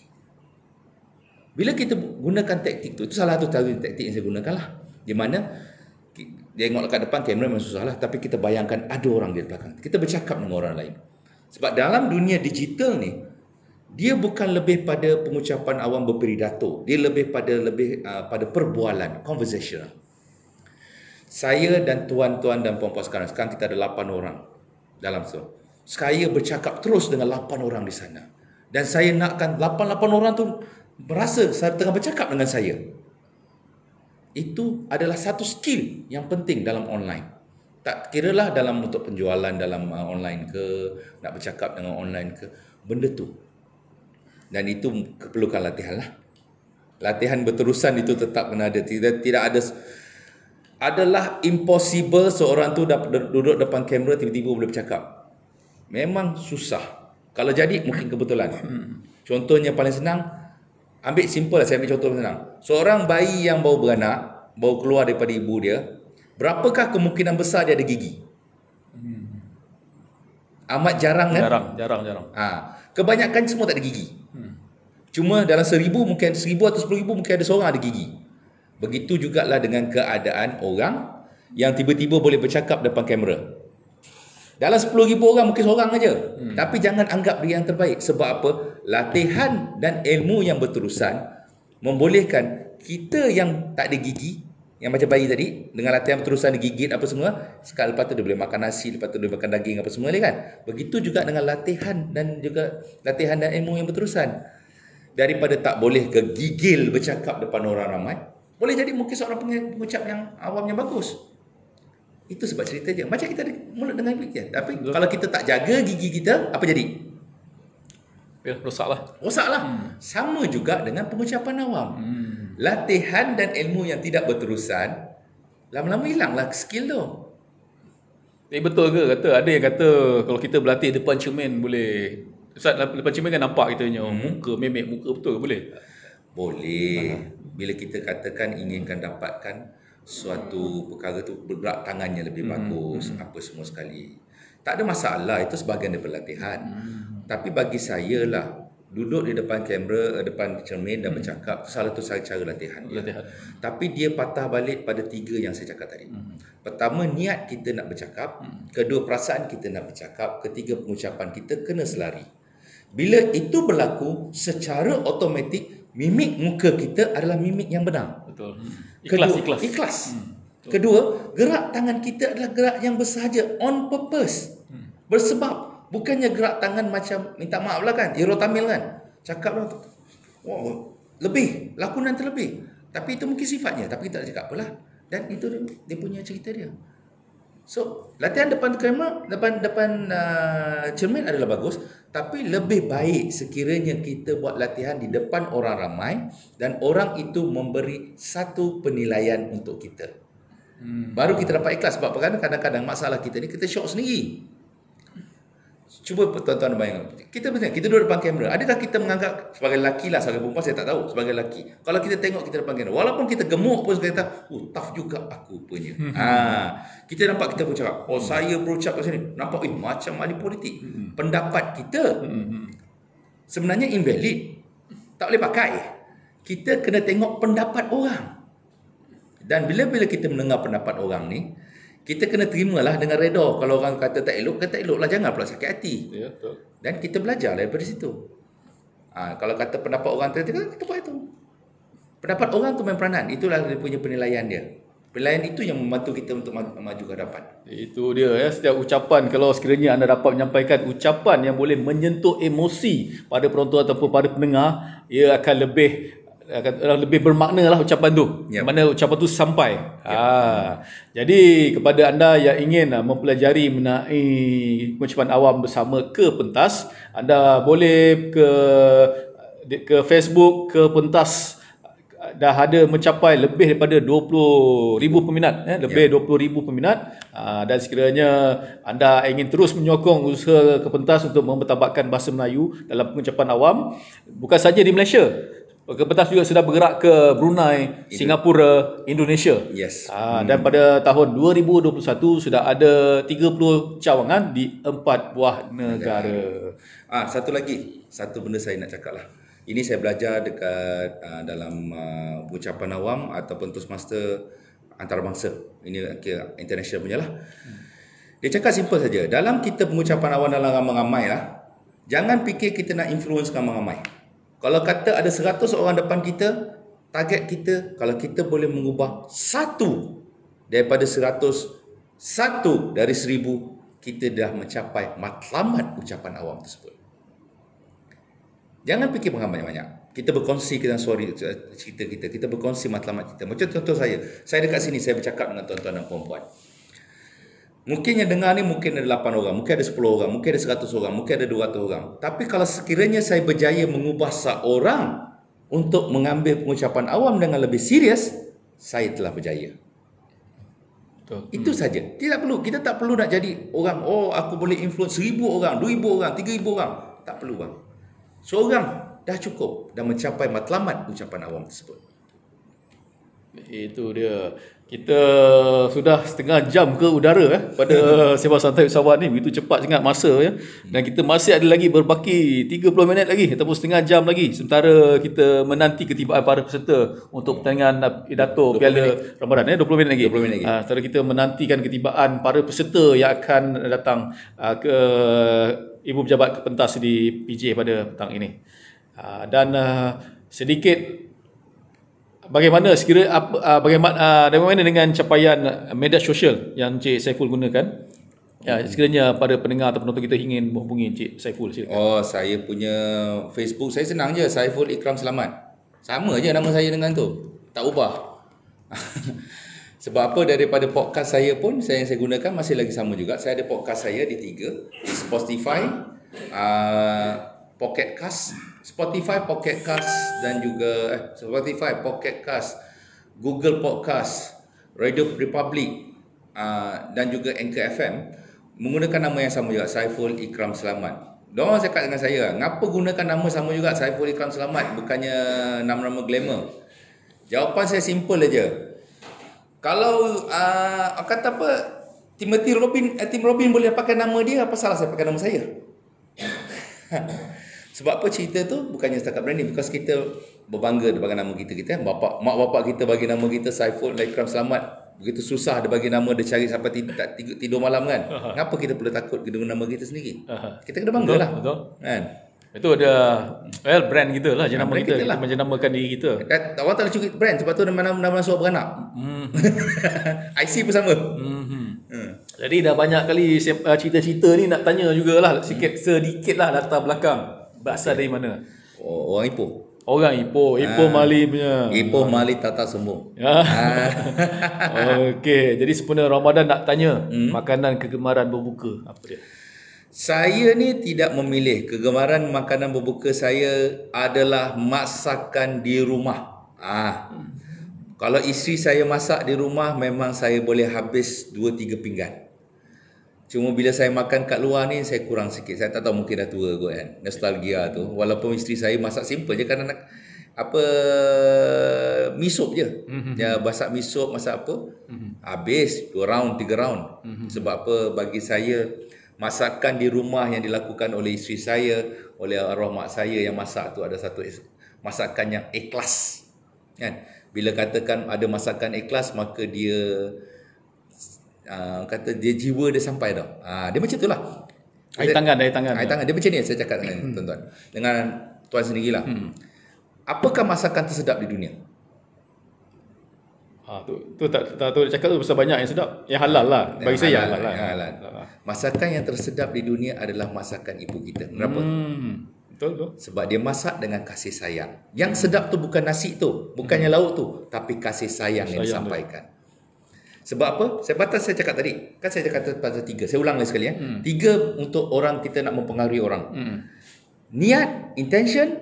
Bila kita gunakan taktik tu, itu salah satu taktik yang saya gunakan lah. Di mana, dia tengok kat depan, kamera memang susah lah. Tapi kita bayangkan ada orang di belakang. Kita bercakap dengan orang lain. Sebab dalam dunia digital ni, dia bukan lebih pada pengucapan awam berperidato. Dia lebih pada lebih uh, pada perbualan, conversational. Saya dan tuan-tuan dan puan-puan sekarang, sekarang kita ada lapan orang dalam tu. Saya bercakap terus dengan lapan orang di sana. Dan saya nakkan lapan-lapan orang tu berasa saya tengah bercakap dengan saya. Itu adalah satu skill yang penting dalam online. Tak kiralah dalam untuk penjualan dalam uh, online ke, nak bercakap dengan online ke, benda tu. Dan itu perlukan latihan lah. Latihan berterusan itu tetap kena ada. Tidak, tidak ada. Adalah impossible seorang tu dah duduk depan kamera tiba-tiba boleh bercakap. Memang susah. Kalau jadi mungkin kebetulan. Contohnya paling senang, ambil simple lah, saya ambil contoh senang. Seorang bayi yang baru beranak, baru keluar daripada ibu dia, berapakah kemungkinan besar dia ada gigi? Hmm. Amat jarang kan? Jarang, jarang, jarang. Ha. Kebanyakan semua tak ada gigi. Hmm. Cuma dalam seribu mungkin, seribu atau sepuluh ribu mungkin ada seorang ada gigi. Begitu jugalah dengan keadaan orang yang tiba-tiba boleh bercakap depan kamera. Dalam sepuluh ribu orang mungkin seorang saja. Hmm. Tapi jangan anggap dia yang terbaik. Sebab apa? Latihan dan ilmu yang berterusan membolehkan kita yang tak ada gigi, yang macam bayi tadi, dengan latihan berterusan digigit apa semua, sekali lepas tu dia boleh makan nasi, lepas tu dia makan daging apa semua ni kan. Begitu juga dengan latihan dan juga latihan dan ilmu yang berterusan. Daripada tak boleh kegigil bercakap depan orang ramai, boleh jadi mungkin seorang pengucap yang awam yang bagus. Itu sebab cerita dia. Macam kita ada mulut dengan gigi kan? Tapi betul. Kalau kita tak jaga gigi kita, apa jadi? Ya, rosaklah. Rosaklah. Hmm. Sama juga dengan pengucapan awam. Hmm. Latihan dan ilmu yang tidak berterusan, lama-lama hilanglah skill tu. Eh, betul ke kata? Ada yang kata kalau kita berlatih depan cermin boleh. Ustaz, depan cermin kan nampak kita punya hmm. muka, memek muka, betul ke boleh? Boleh. Aha. Bila kita katakan inginkan dapatkan suatu perkara tu, bergerak tangannya lebih hmm. bagus, hmm. apa semua sekali. Tak ada masalah, itu sebahagian daripada latihan. Hmm. Tapi bagi saya lah, duduk di depan kamera, depan cermin dan hmm. bercakap, salah satu cara latihan dia. Latihan. Tapi dia patah balik pada tiga yang saya cakap tadi. Hmm. Pertama, niat kita nak bercakap. Hmm. Kedua, perasaan kita nak bercakap. Ketiga, pengucapan kita kena selari. Bila itu berlaku, secara otomatik, mimik muka kita adalah mimik yang benar. Betul. Hmm. Ikhlas, Kedua, ikhlas. ikhlas. Hmm. Kedua, gerak tangan kita adalah gerak yang bersahaja, on purpose, hmm. bersebab. Bukannya gerak tangan macam minta maaf lah kan, hero Tamil kan, cakap lah, wow, lebih, lakonan terlebih. Tapi itu mungkin sifatnya, tapi kita tak cakap apalah. Dan itu dia punya cerita dia. So, latihan depan kamera, depan depan uh, cermin adalah bagus. Tapi lebih baik sekiranya kita buat latihan di depan orang ramai dan orang itu memberi satu penilaian untuk kita. Hmm. Baru kita dapat ikhlas. Sebab kadang-kadang masalah kita ni, kita syok sendiri. Cuba tuan-tuan bayangkan. Kita betul kita duduk depan kamera. Adakah kita menganggap sebagai lelaki lah, sebagai perempuan saya tak tahu, sebagai lelaki. Kalau kita tengok kita depan kamera, walaupun kita gemuk pun kita kata, "Oh, tough juga aku punya." ha, kita nampak kita bercakap, "Oh, saya berucap kat sini." Nampak eh macam ahli politik. Pendapat kita sebenarnya invalid. Tak boleh pakai. Kita kena tengok pendapat orang. Dan bila-bila kita mendengar pendapat orang ni, kita kena terimalah dengan reda. Kalau orang kata tak elok, kata tak eloklah. Jangan pula sakit hati. Ya, betul. Dan kita belajar daripada situ. Ha, kalau kata pendapat orang tu, kita buat itu. Pendapat orang tu main peranan. Itulah dia punya penilaian dia. Penilaian itu yang membantu kita untuk maju ke hadapan. Itu dia. Ya. Setiap ucapan, kalau sekiranya anda dapat menyampaikan ucapan yang boleh menyentuh emosi pada penonton ataupun pada pendengar, ia akan lebih... akan lebih bermakna lah ucapan tu. Yep. Mana ucapan tu sampai. Yep. Ha. Jadi kepada anda yang ingin mempelajari mengenai pengucapan awam bersama Kepentas, anda boleh ke ke Facebook Kepentas. Dah ada mencapai lebih daripada dua puluh ribu peminat, eh? Lebih yeah. dua puluh ribu peminat. Aa, dan sekiranya anda ingin terus menyokong usaha Kepentas untuk mempertabatkan bahasa Melayu dalam pengucapan awam, bukan saja di Malaysia, Kepentas juga sudah bergerak ke Brunei, Indo- Singapura, Indonesia. Yes. Aa, hmm. Dan pada tahun dua ribu dua puluh satu sudah ada tiga puluh cawangan di empat buah negara. Ah, satu lagi, satu benda saya nak cakap lah. Ini saya belajar dekat aa, dalam aa, ucapan awam ataupun Toastmaster antarabangsa. Ini international punya lah. Hmm. Dia cakap simple saja. Dalam kita pengucapan awam dalam ramai-ramai lah, jangan fikir kita nak influence ramai-ramai. Kalau kata ada seratus orang depan kita, target kita, kalau kita boleh mengubah satu daripada seratus, satu dari seribu, kita dah mencapai matlamat ucapan awam tersebut. Jangan fikir banyak-banyak. Kita berkongsi dengan suara cerita kita, kita berkongsi matlamat kita. Macam contoh saya, saya dekat sini, saya bercakap dengan tuan-tuan dan puan-puan. Mungkin yang dengar ni mungkin ada lapan orang, mungkin ada sepuluh orang, mungkin ada seratus orang, mungkin ada dua ratus orang. Tapi kalau sekiranya saya berjaya mengubah seorang untuk mengambil pengucapan awam dengan lebih serius, saya telah berjaya. Betul. Itu hmm. saja. Tidak perlu, kita tak perlu nak jadi orang, oh aku boleh influence seribu orang, dua ribu orang, tiga ribu orang. Tak perlu bang. Seorang dah cukup dan mencapai matlamat ucapan awam tersebut. Itu dia. Kita sudah setengah jam ke udara eh, pada Sembang Santai Usahawan ni. Begitu cepat sangat masa ya. Dan kita masih ada lagi berbaki tiga puluh minit lagi ataupun setengah jam lagi. Sementara kita menanti ketibaan para peserta untuk pertandingan Dato' Piala Ramadan. Eh, dua puluh minit lagi. dua puluh minit lagi. Ha, sementara kita menantikan ketibaan para peserta yang akan datang uh, ke Ibu Pejabat Kepentas di P J pada petang ini. Uh, dan uh, sedikit... Bagaimana sekiranya uh, bagaimana uh, bagaimana dengan capaian media sosial yang Encik Saiful gunakan? Ya, sekiranya pada pendengar atau penonton kita ingin menghubungi Encik Saiful, silakan. Oh, saya punya Facebook saya senang je, Saiful Ikram Selamat. Sama je nama saya dengan tu. Tak ubah. Sebab apa, daripada podcast saya pun saya yang saya gunakan masih lagi sama juga. Saya ada podcast saya di tiga, di Spotify, uh, Pocket Cast, Spotify Pocket Cast dan juga eh, Spotify Pocket Cast, Google Podcast, Radio Republic uh, dan juga Anchor F M menggunakan nama yang sama juga, Saiful Ikram Selamat. Diorang cakap dengan saya, ngapa gunakan nama sama juga, Saiful Ikram Selamat, bukannya nama-nama glamour? Jawapan saya simple aja. Kalau uh, kata apa, Timothy Robin, eh, Tim Robin boleh pakai nama dia, apa salah saya pakai nama saya? Sebab apa cerita tu bukannya setakat branding, because kita berbangga dia pakai nama kita. Kita bapa, mak bapak kita bagi nama kita Saiful Ikram Selamat. Begitu susah dia bagi nama, dia cari sampai tidur, tidur malam kan. Uh-huh. Kenapa kita perlu takut dengan nama kita sendiri? Uh-huh. Kita kena bangga betul, lah. Betul. Kan? Itu ada well, brand kita lah, jenama kita, kita, lah. Kita menamakan diri kita. Awak tak curi brand, sebab tu nama nama suap beranak. Hmm. I C pun sama. Mm-hmm. Hmm. Jadi dah banyak kali cerita-cerita ni, nak tanya jugalah sikit, sedikit lah latar belakang. Berasal dari mana? Oh, orang Ipoh. Orang Ipoh. Ipoh ha. Mali punya. Ipoh Mali Tata Sembung. Ha. Ha. Okey. Jadi sempena Ramadan nak tanya. Hmm. Makanan kegemaran berbuka. Apa dia? Saya ni tidak memilih. Kegemaran makanan berbuka saya adalah masakan di rumah. Ah, ha. hmm. Kalau isteri saya masak di rumah, memang saya boleh habis dua tiga pinggan. Cuma bila saya makan kat luar ni, saya kurang sikit. Saya tak tahu, mungkin dah tua kot kan. Nostalgia tu. Walaupun isteri saya masak simple je, kadang nak apa, misop je. Mm-hmm. Dia masak misop, masak apa. Mm-hmm. Habis dua round, tiga round. Mm-hmm. Sebab apa, bagi saya, masakan di rumah yang dilakukan oleh isteri saya, oleh arwah mak saya yang masak tu, ada satu masakan yang ikhlas. Kan? Bila katakan ada masakan ikhlas, maka dia... Uh, kata dia jiwa dia sampai dah. Uh, dia macam itulah. Air tangan, air tangan. Air tangan dia macam ni saya cakap dengan hmm. tuan-tuan. Dengan tuan sendirilah. Hmm. Apakah masakan tersedap di dunia? Ah, tu tu tak tak tahu cakap tu pasal banyak yang sedap. Yang halal lah. Bagi halal, saya halal lah. Halal. Masakan yang tersedap di dunia adalah masakan ibu kita. Kenapa? Hmm. Betul tu. Sebab dia masak dengan kasih sayang. Yang hmm. sedap tu bukan nasi tu, bukannya hmm. lauk tu, tapi kasih sayang, sayang yang disampaikan. Tu. Sebab apa? Saya batas saya cakap tadi. Kan saya cakap pasal tiga. Saya ulang lagi sekali. Ya. Hmm. Tiga untuk orang kita nak mempengaruhi orang. Hmm. Niat, intention,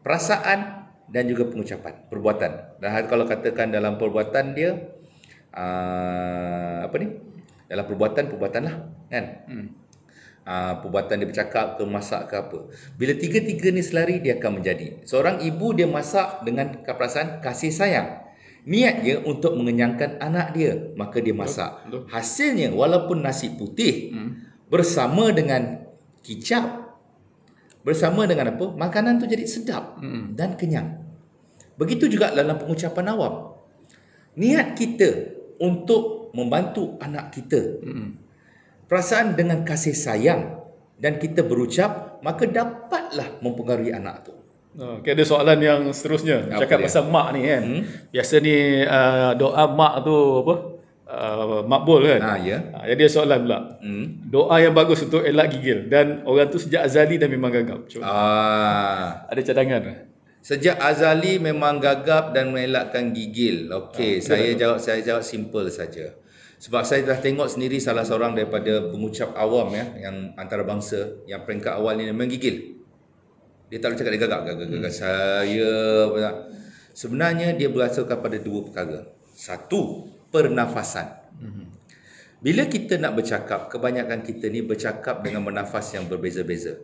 perasaan dan juga pengucapan. Perbuatan. Dan kalau katakan dalam perbuatan dia, uh, apa ni? Dalam perbuatan, perbuatan lah. Kan? Hmm. Uh, perbuatan dia bercakap ke, masak ke apa. Bila tiga-tiga ni selari, dia akan menjadi. Seorang ibu dia masak dengan perasaan kasih sayang. Niatnya untuk mengenyangkan anak dia, maka dia masak. Betul, betul. Hasilnya walaupun nasi putih hmm. bersama dengan kicap, bersama dengan apa, makanan tu jadi sedap hmm. dan kenyang. Begitu juga dalam pengucapan awam. Niat kita untuk membantu anak kita, hmm. perasaan dengan kasih sayang, dan kita berucap, maka dapatlah mempengaruhi anak tu. Okay, ada soalan yang seterusnya. Apa cakap dia? Pasal mak ni kan. Hmm? Biasa ni uh, doa mak tu apa? Uh, makbul kan. Ha, ya. Ha, jadi ada soalan pula. Hmm? Doa yang bagus untuk elak gigil, dan orang tu sejak azali dah memang gagap. Ah. Ada cadangan. Sejak azali memang gagap dan mengelakkan gigil. Okey, ha, saya jawab saya jawab simple saja. Sebab saya dah tengok sendiri salah seorang daripada pengucap awam ya, yang antarabangsa yang peringkat awal ni memang gigil. Dia tak boleh cakap dia gagap, gagap, gagap. Hmm. Saya sebenarnya dia berdasarkan pada dua perkara. Satu, pernafasan. Hmm. Bila kita nak bercakap, kebanyakan kita ni bercakap dengan bernafas yang berbeza-beza.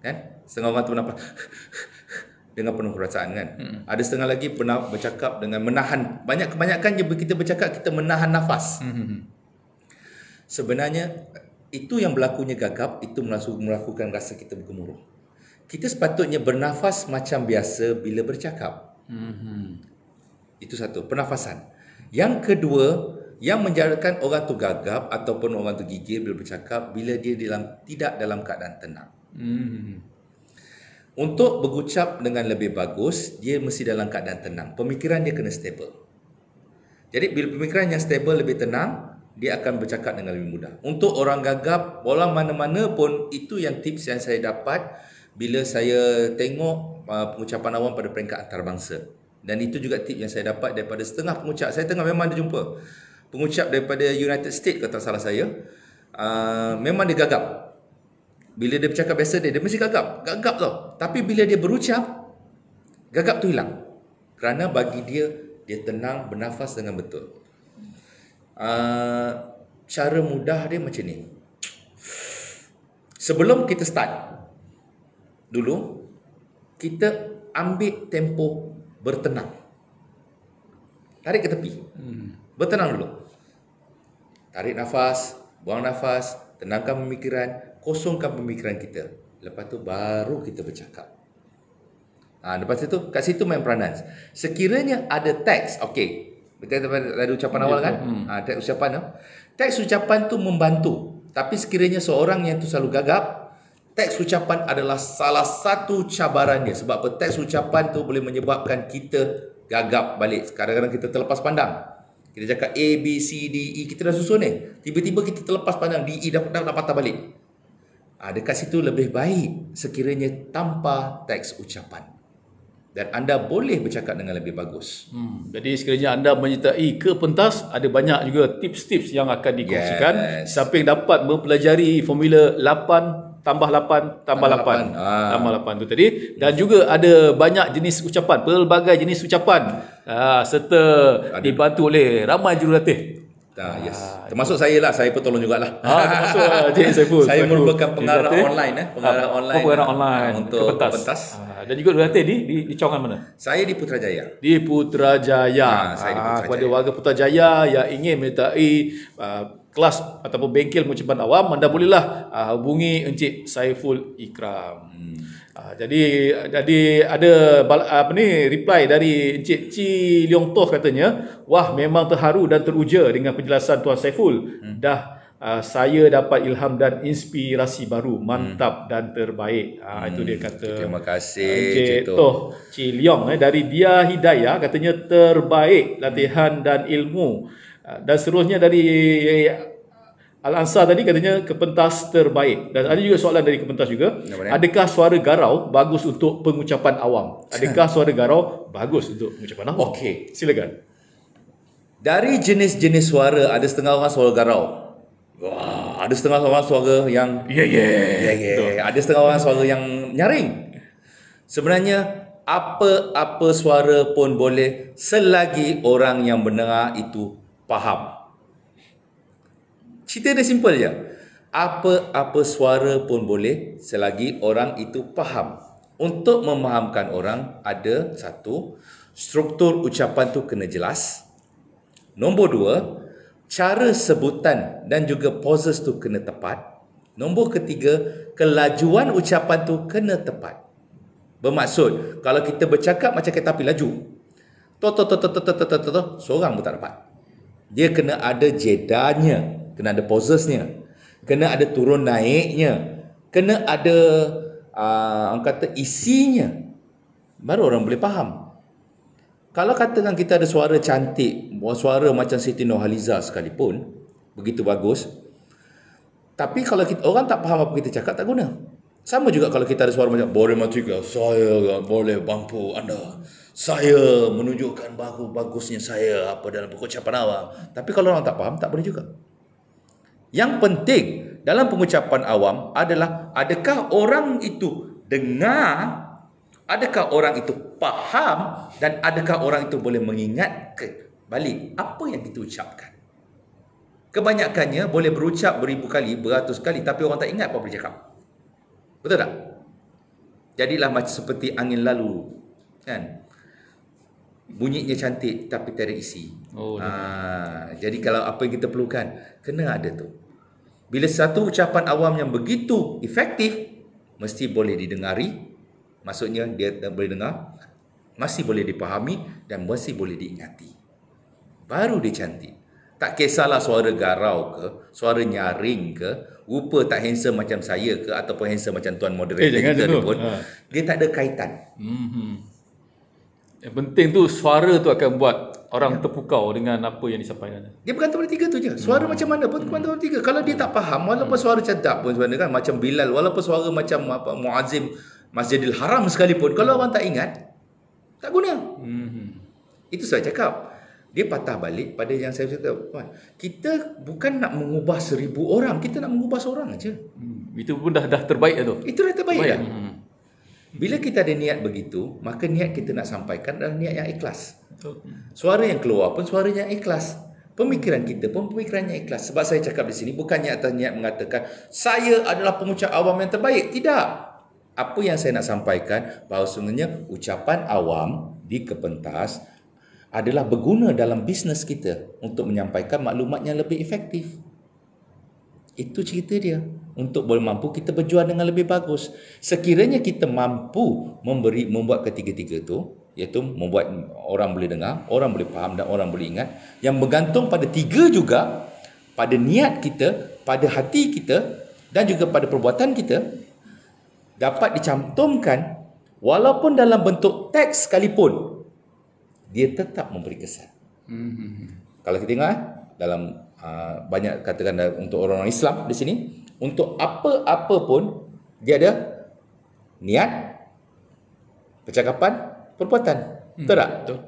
Kan? Setengah orang tu bernafas. dengan penuh perasaan kan. Hmm. Ada setengah lagi pernah bercakap dengan menahan, banyak kebanyakan kita bercakap kita menahan nafas. Hmm. Sebenarnya itu yang berlakunya gagap, itu melakukan rasa kita bergemuruh. Kita sepatutnya bernafas macam biasa bila bercakap. Hmm. Itu satu, pernafasan. Yang kedua, yang menjadikan orang tu gagap ataupun orang tu gigil bila bercakap, bila dia dalam, tidak dalam keadaan tenang. Hmm. Untuk berucap dengan lebih bagus, dia mesti dalam keadaan tenang. Pemikiran dia kena stable. Jadi, bila pemikiran yang stable, lebih tenang, dia akan bercakap dengan lebih mudah. Untuk orang gagap, bola mana-mana pun, itu yang tips yang saya dapat bila saya tengok uh, pengucapan awam pada peringkat antarabangsa. Dan itu juga tips yang saya dapat daripada setengah pengucap. Saya tengah memang ada jumpa pengucap daripada United States, kalau tak salah saya. Uh, memang dia gagap. Bila dia bercakap biasa dia, dia mesti gagap. Gagap tau. Tapi bila dia berucap, gagap tu hilang. Kerana bagi dia, dia tenang, bernafas dengan betul. Uh, cara mudah dia macam ni. Sebelum kita start, dulu, kita ambil tempo bertenang. Tarik ke tepi. Bertenang dulu. Tarik nafas, buang nafas, tenangkan pemikiran. Kosongkan pemikiran kita. Lepas tu baru kita bercakap. Ha, lepas tu kat situ main peranan. Sekiranya ada teks, okey. Berkaitan ada ucapan awal kan? Hmm. Ha, teks ucapan tu. Teks ucapan tu membantu. Tapi sekiranya seorang yang tu selalu gagap, teks ucapan adalah salah satu cabarannya. Sebab apa? Teks ucapan tu boleh menyebabkan kita gagap balik. Kadang-kadang kita terlepas pandang. Kita cakap A, B, C, D, E. Kita dah susun ni. Tiba-tiba kita terlepas pandang. D, E dah, dah, dah patah balik. Ha, dekat situ lebih baik sekiranya tanpa teks ucapan. Dan anda boleh bercakap dengan lebih bagus. Hmm, jadi sekiranya anda menyertai ke pentas, ada banyak juga tips-tips yang akan dikongsikan. Yes. Siapa yang dapat mempelajari formula lapan tambah lapan tambah lapan. Ha. Tambah lapan tu tadi. Dan juga ada banyak jenis ucapan, pelbagai jenis ucapan. Ha, serta ada. Dibantu oleh ramai jurulatih. Ah, yes. Ah, termasuk saya lah, saya pun tolong jugalah. Ah, termasuk Encik Saiful. Saya merupakan pengarah online, eh, pengarah ah, online. Pengarah online untuk Kepentas. Kepentas. Ah, dan juga berlatih di di, di cawangan mana? Saya di Putrajaya. Di Putrajaya. Ah, saya di Putrajaya. Ah, kepada warga Putrajaya yang ingin menyertai ah, kelas ataupun bengkel pengucapan awam, anda bolehlah ah, hubungi Encik Saiful Ikram. Hmm. Ah, jadi jadi ada apa ni reply dari Encik Ci Leong Toh, katanya, wah, memang terharu dan teruja dengan penjelasan Tuan Saiful. Hmm. Dah uh, saya dapat ilham dan inspirasi baru, mantap hmm. dan terbaik. Ha, hmm. itu dia kata. Terima kasih Encik Toh Ci Leong eh, dari Dia Hidayah, katanya terbaik latihan hmm. dan ilmu. Uh, dan seterusnya dari Al Ansa tadi, katanya Kepentas terbaik. Dan ada juga soalan dari Kepentas juga. Adakah suara garau bagus untuk pengucapan awam? Adakah suara garau bagus untuk pengucapan awam? Okey, silakan. Dari jenis-jenis suara, ada setengah orang suara garau. Wah, ada setengah orang suara yang yeah yeah. yeah, yeah. Ada setengah orang suara yang nyaring. Sebenarnya apa-apa suara pun boleh selagi orang yang mendengar itu faham. Cerita dia simple je. Apa-apa suara pun boleh selagi orang itu faham. Untuk memahamkan orang, ada satu, struktur ucapan tu kena jelas. Nombor dua, cara sebutan dan juga pauses tu kena tepat. Nombor ketiga, kelajuan ucapan tu kena tepat. Bermaksud, kalau kita bercakap macam kereta api laju, seorang pun tak dapat. Dia kena ada jedanya. Kena ada pausesnya, kena ada turun naiknya, kena ada uh, orang kata isinya, baru orang boleh faham. Kalau katakan kita ada suara cantik, suara macam Siti Nurhaliza sekalipun, begitu bagus, tapi kalau kita, orang tak faham apa kita cakap, tak guna. Sama juga kalau kita ada suara macam boleh matrika, saya boleh mampu anda, saya menunjukkan bagus-bagusnya saya apa dalam pengucapan awam, tapi kalau orang tak faham, tak boleh juga. Yang penting dalam pengucapan awam adalah adakah orang itu dengar, adakah orang itu faham, dan adakah orang itu boleh mengingatkan balik apa yang kita ucapkan. Kebanyakannya boleh berucap beribu kali, beratus kali, tapi orang tak ingat apa boleh cakap. Betul tak? Jadilah macam seperti angin lalu kan? Bunyinya cantik tapi tak ada isi. Oh, ha, jadi kalau apa yang kita perlukan, kena ada tu. Bila satu ucapan awam yang begitu efektif, mesti boleh didengari. Maksudnya dia boleh dengar, masih boleh dipahami dan masih boleh diingati. Baru dia cantik. Tak kisahlah suara garau ke, suara nyaring ke, rupa tak handsome macam saya ke, ataupun handsome macam tuan moderator eh, kita ni pun, ha. Dia tak ada kaitan. Mm-hmm. Yang penting tu, suara tu akan buat orang ya. terpukau dengan apa yang disampaikan. Dia bergantung pada tiga tu je. Suara hmm. macam mana pun bergantung pada tiga. Kalau dia tak faham, walaupun suara sedap pun sebenarnya kan, macam Bilal, walaupun suara macam apa, Muazzim Masjidil Haram sekalipun, kalau orang tak ingat, tak guna. Hmm. Itu saya cakap. Dia patah balik pada yang saya cakap. Kita bukan nak mengubah seribu orang, kita nak mengubah seorang aja. Hmm. Itu pun dah, dah terbaik dah tu. Itu dah terbaik, terbaik. dah. Hmm. Bila kita ada niat begitu, maka niat kita nak sampaikan adalah niat yang ikhlas. Betul. Suara yang keluar pun suaranya ikhlas. Pemikiran kita pun pemikirannya ikhlas. Sebab saya cakap di sini, bukannya atas niat mengatakan saya adalah pengucap awam yang terbaik. Tidak. Apa yang saya nak sampaikan, bahawa sebenarnya ucapan awam di Kepentas adalah berguna dalam bisnes kita untuk menyampaikan maklumat yang lebih efektif. Itu cerita dia. Untuk boleh mampu kita berjual dengan lebih bagus. Sekiranya kita mampu memberi membuat ketiga-tiga tu, iaitu membuat orang boleh dengar, orang boleh faham dan orang boleh ingat, yang bergantung pada tiga juga, pada niat kita, pada hati kita dan juga pada perbuatan kita, dapat dicantumkan walaupun dalam bentuk teks sekalipun, dia tetap memberi kesan. Mm-hmm. Kalau kita tengok dalam uh, banyak katakan untuk orang-orang Islam di sini, untuk apa-apa pun dia ada niat, percakapan, perbuatan. Hmm, betul tak? Betul.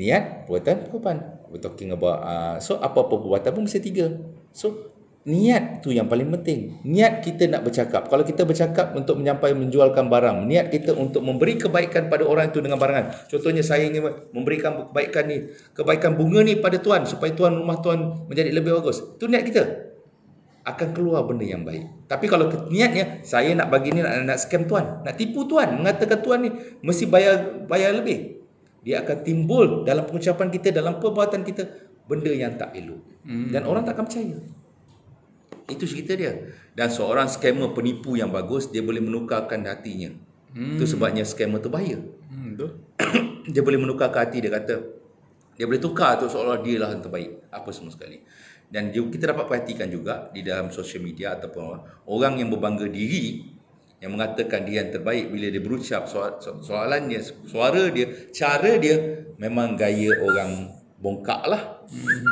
Niat, perbuatan, perbuatan. We're talking about uh, so apa-apa perbuatan pun mesti tiga. So niat tu yang paling penting. Niat kita nak bercakap. Kalau kita bercakap untuk menyampaikan menjualkan barang, niat kita untuk memberi kebaikan pada orang itu dengan barangan. Contohnya saya ingin memberikan kebaikan ni, kebaikan bunga ni pada tuan supaya tuan rumah tuan menjadi lebih bagus. Itu niat kita. Akan keluar benda yang baik. Tapi kalau niatnya saya nak bagi ni, nak, nak scam tuan, nak tipu tuan, mengatakan tuan ni mesti bayar bayar lebih, dia akan timbul dalam pengucapan kita, dalam perbuatan kita, benda yang tak elok. Hmm. Dan orang tak akan percaya. Itu cerita dia. Dan seorang scammer, penipu yang bagus, dia boleh menukarkan hatinya. Hmm. Itu sebabnya scammer tu bahaya. Hmm, betul. Dia boleh menukarkan hati, dia kata dia boleh tukar tu seolah dia lah yang terbaik, apa semua sekali. Dan kita dapat perhatikan juga di dalam social media ataupun orang yang berbangga diri, yang mengatakan dia yang terbaik, bila dia berucap, soal, soalannya, suara dia, cara dia, memang gaya orang bongkak lah.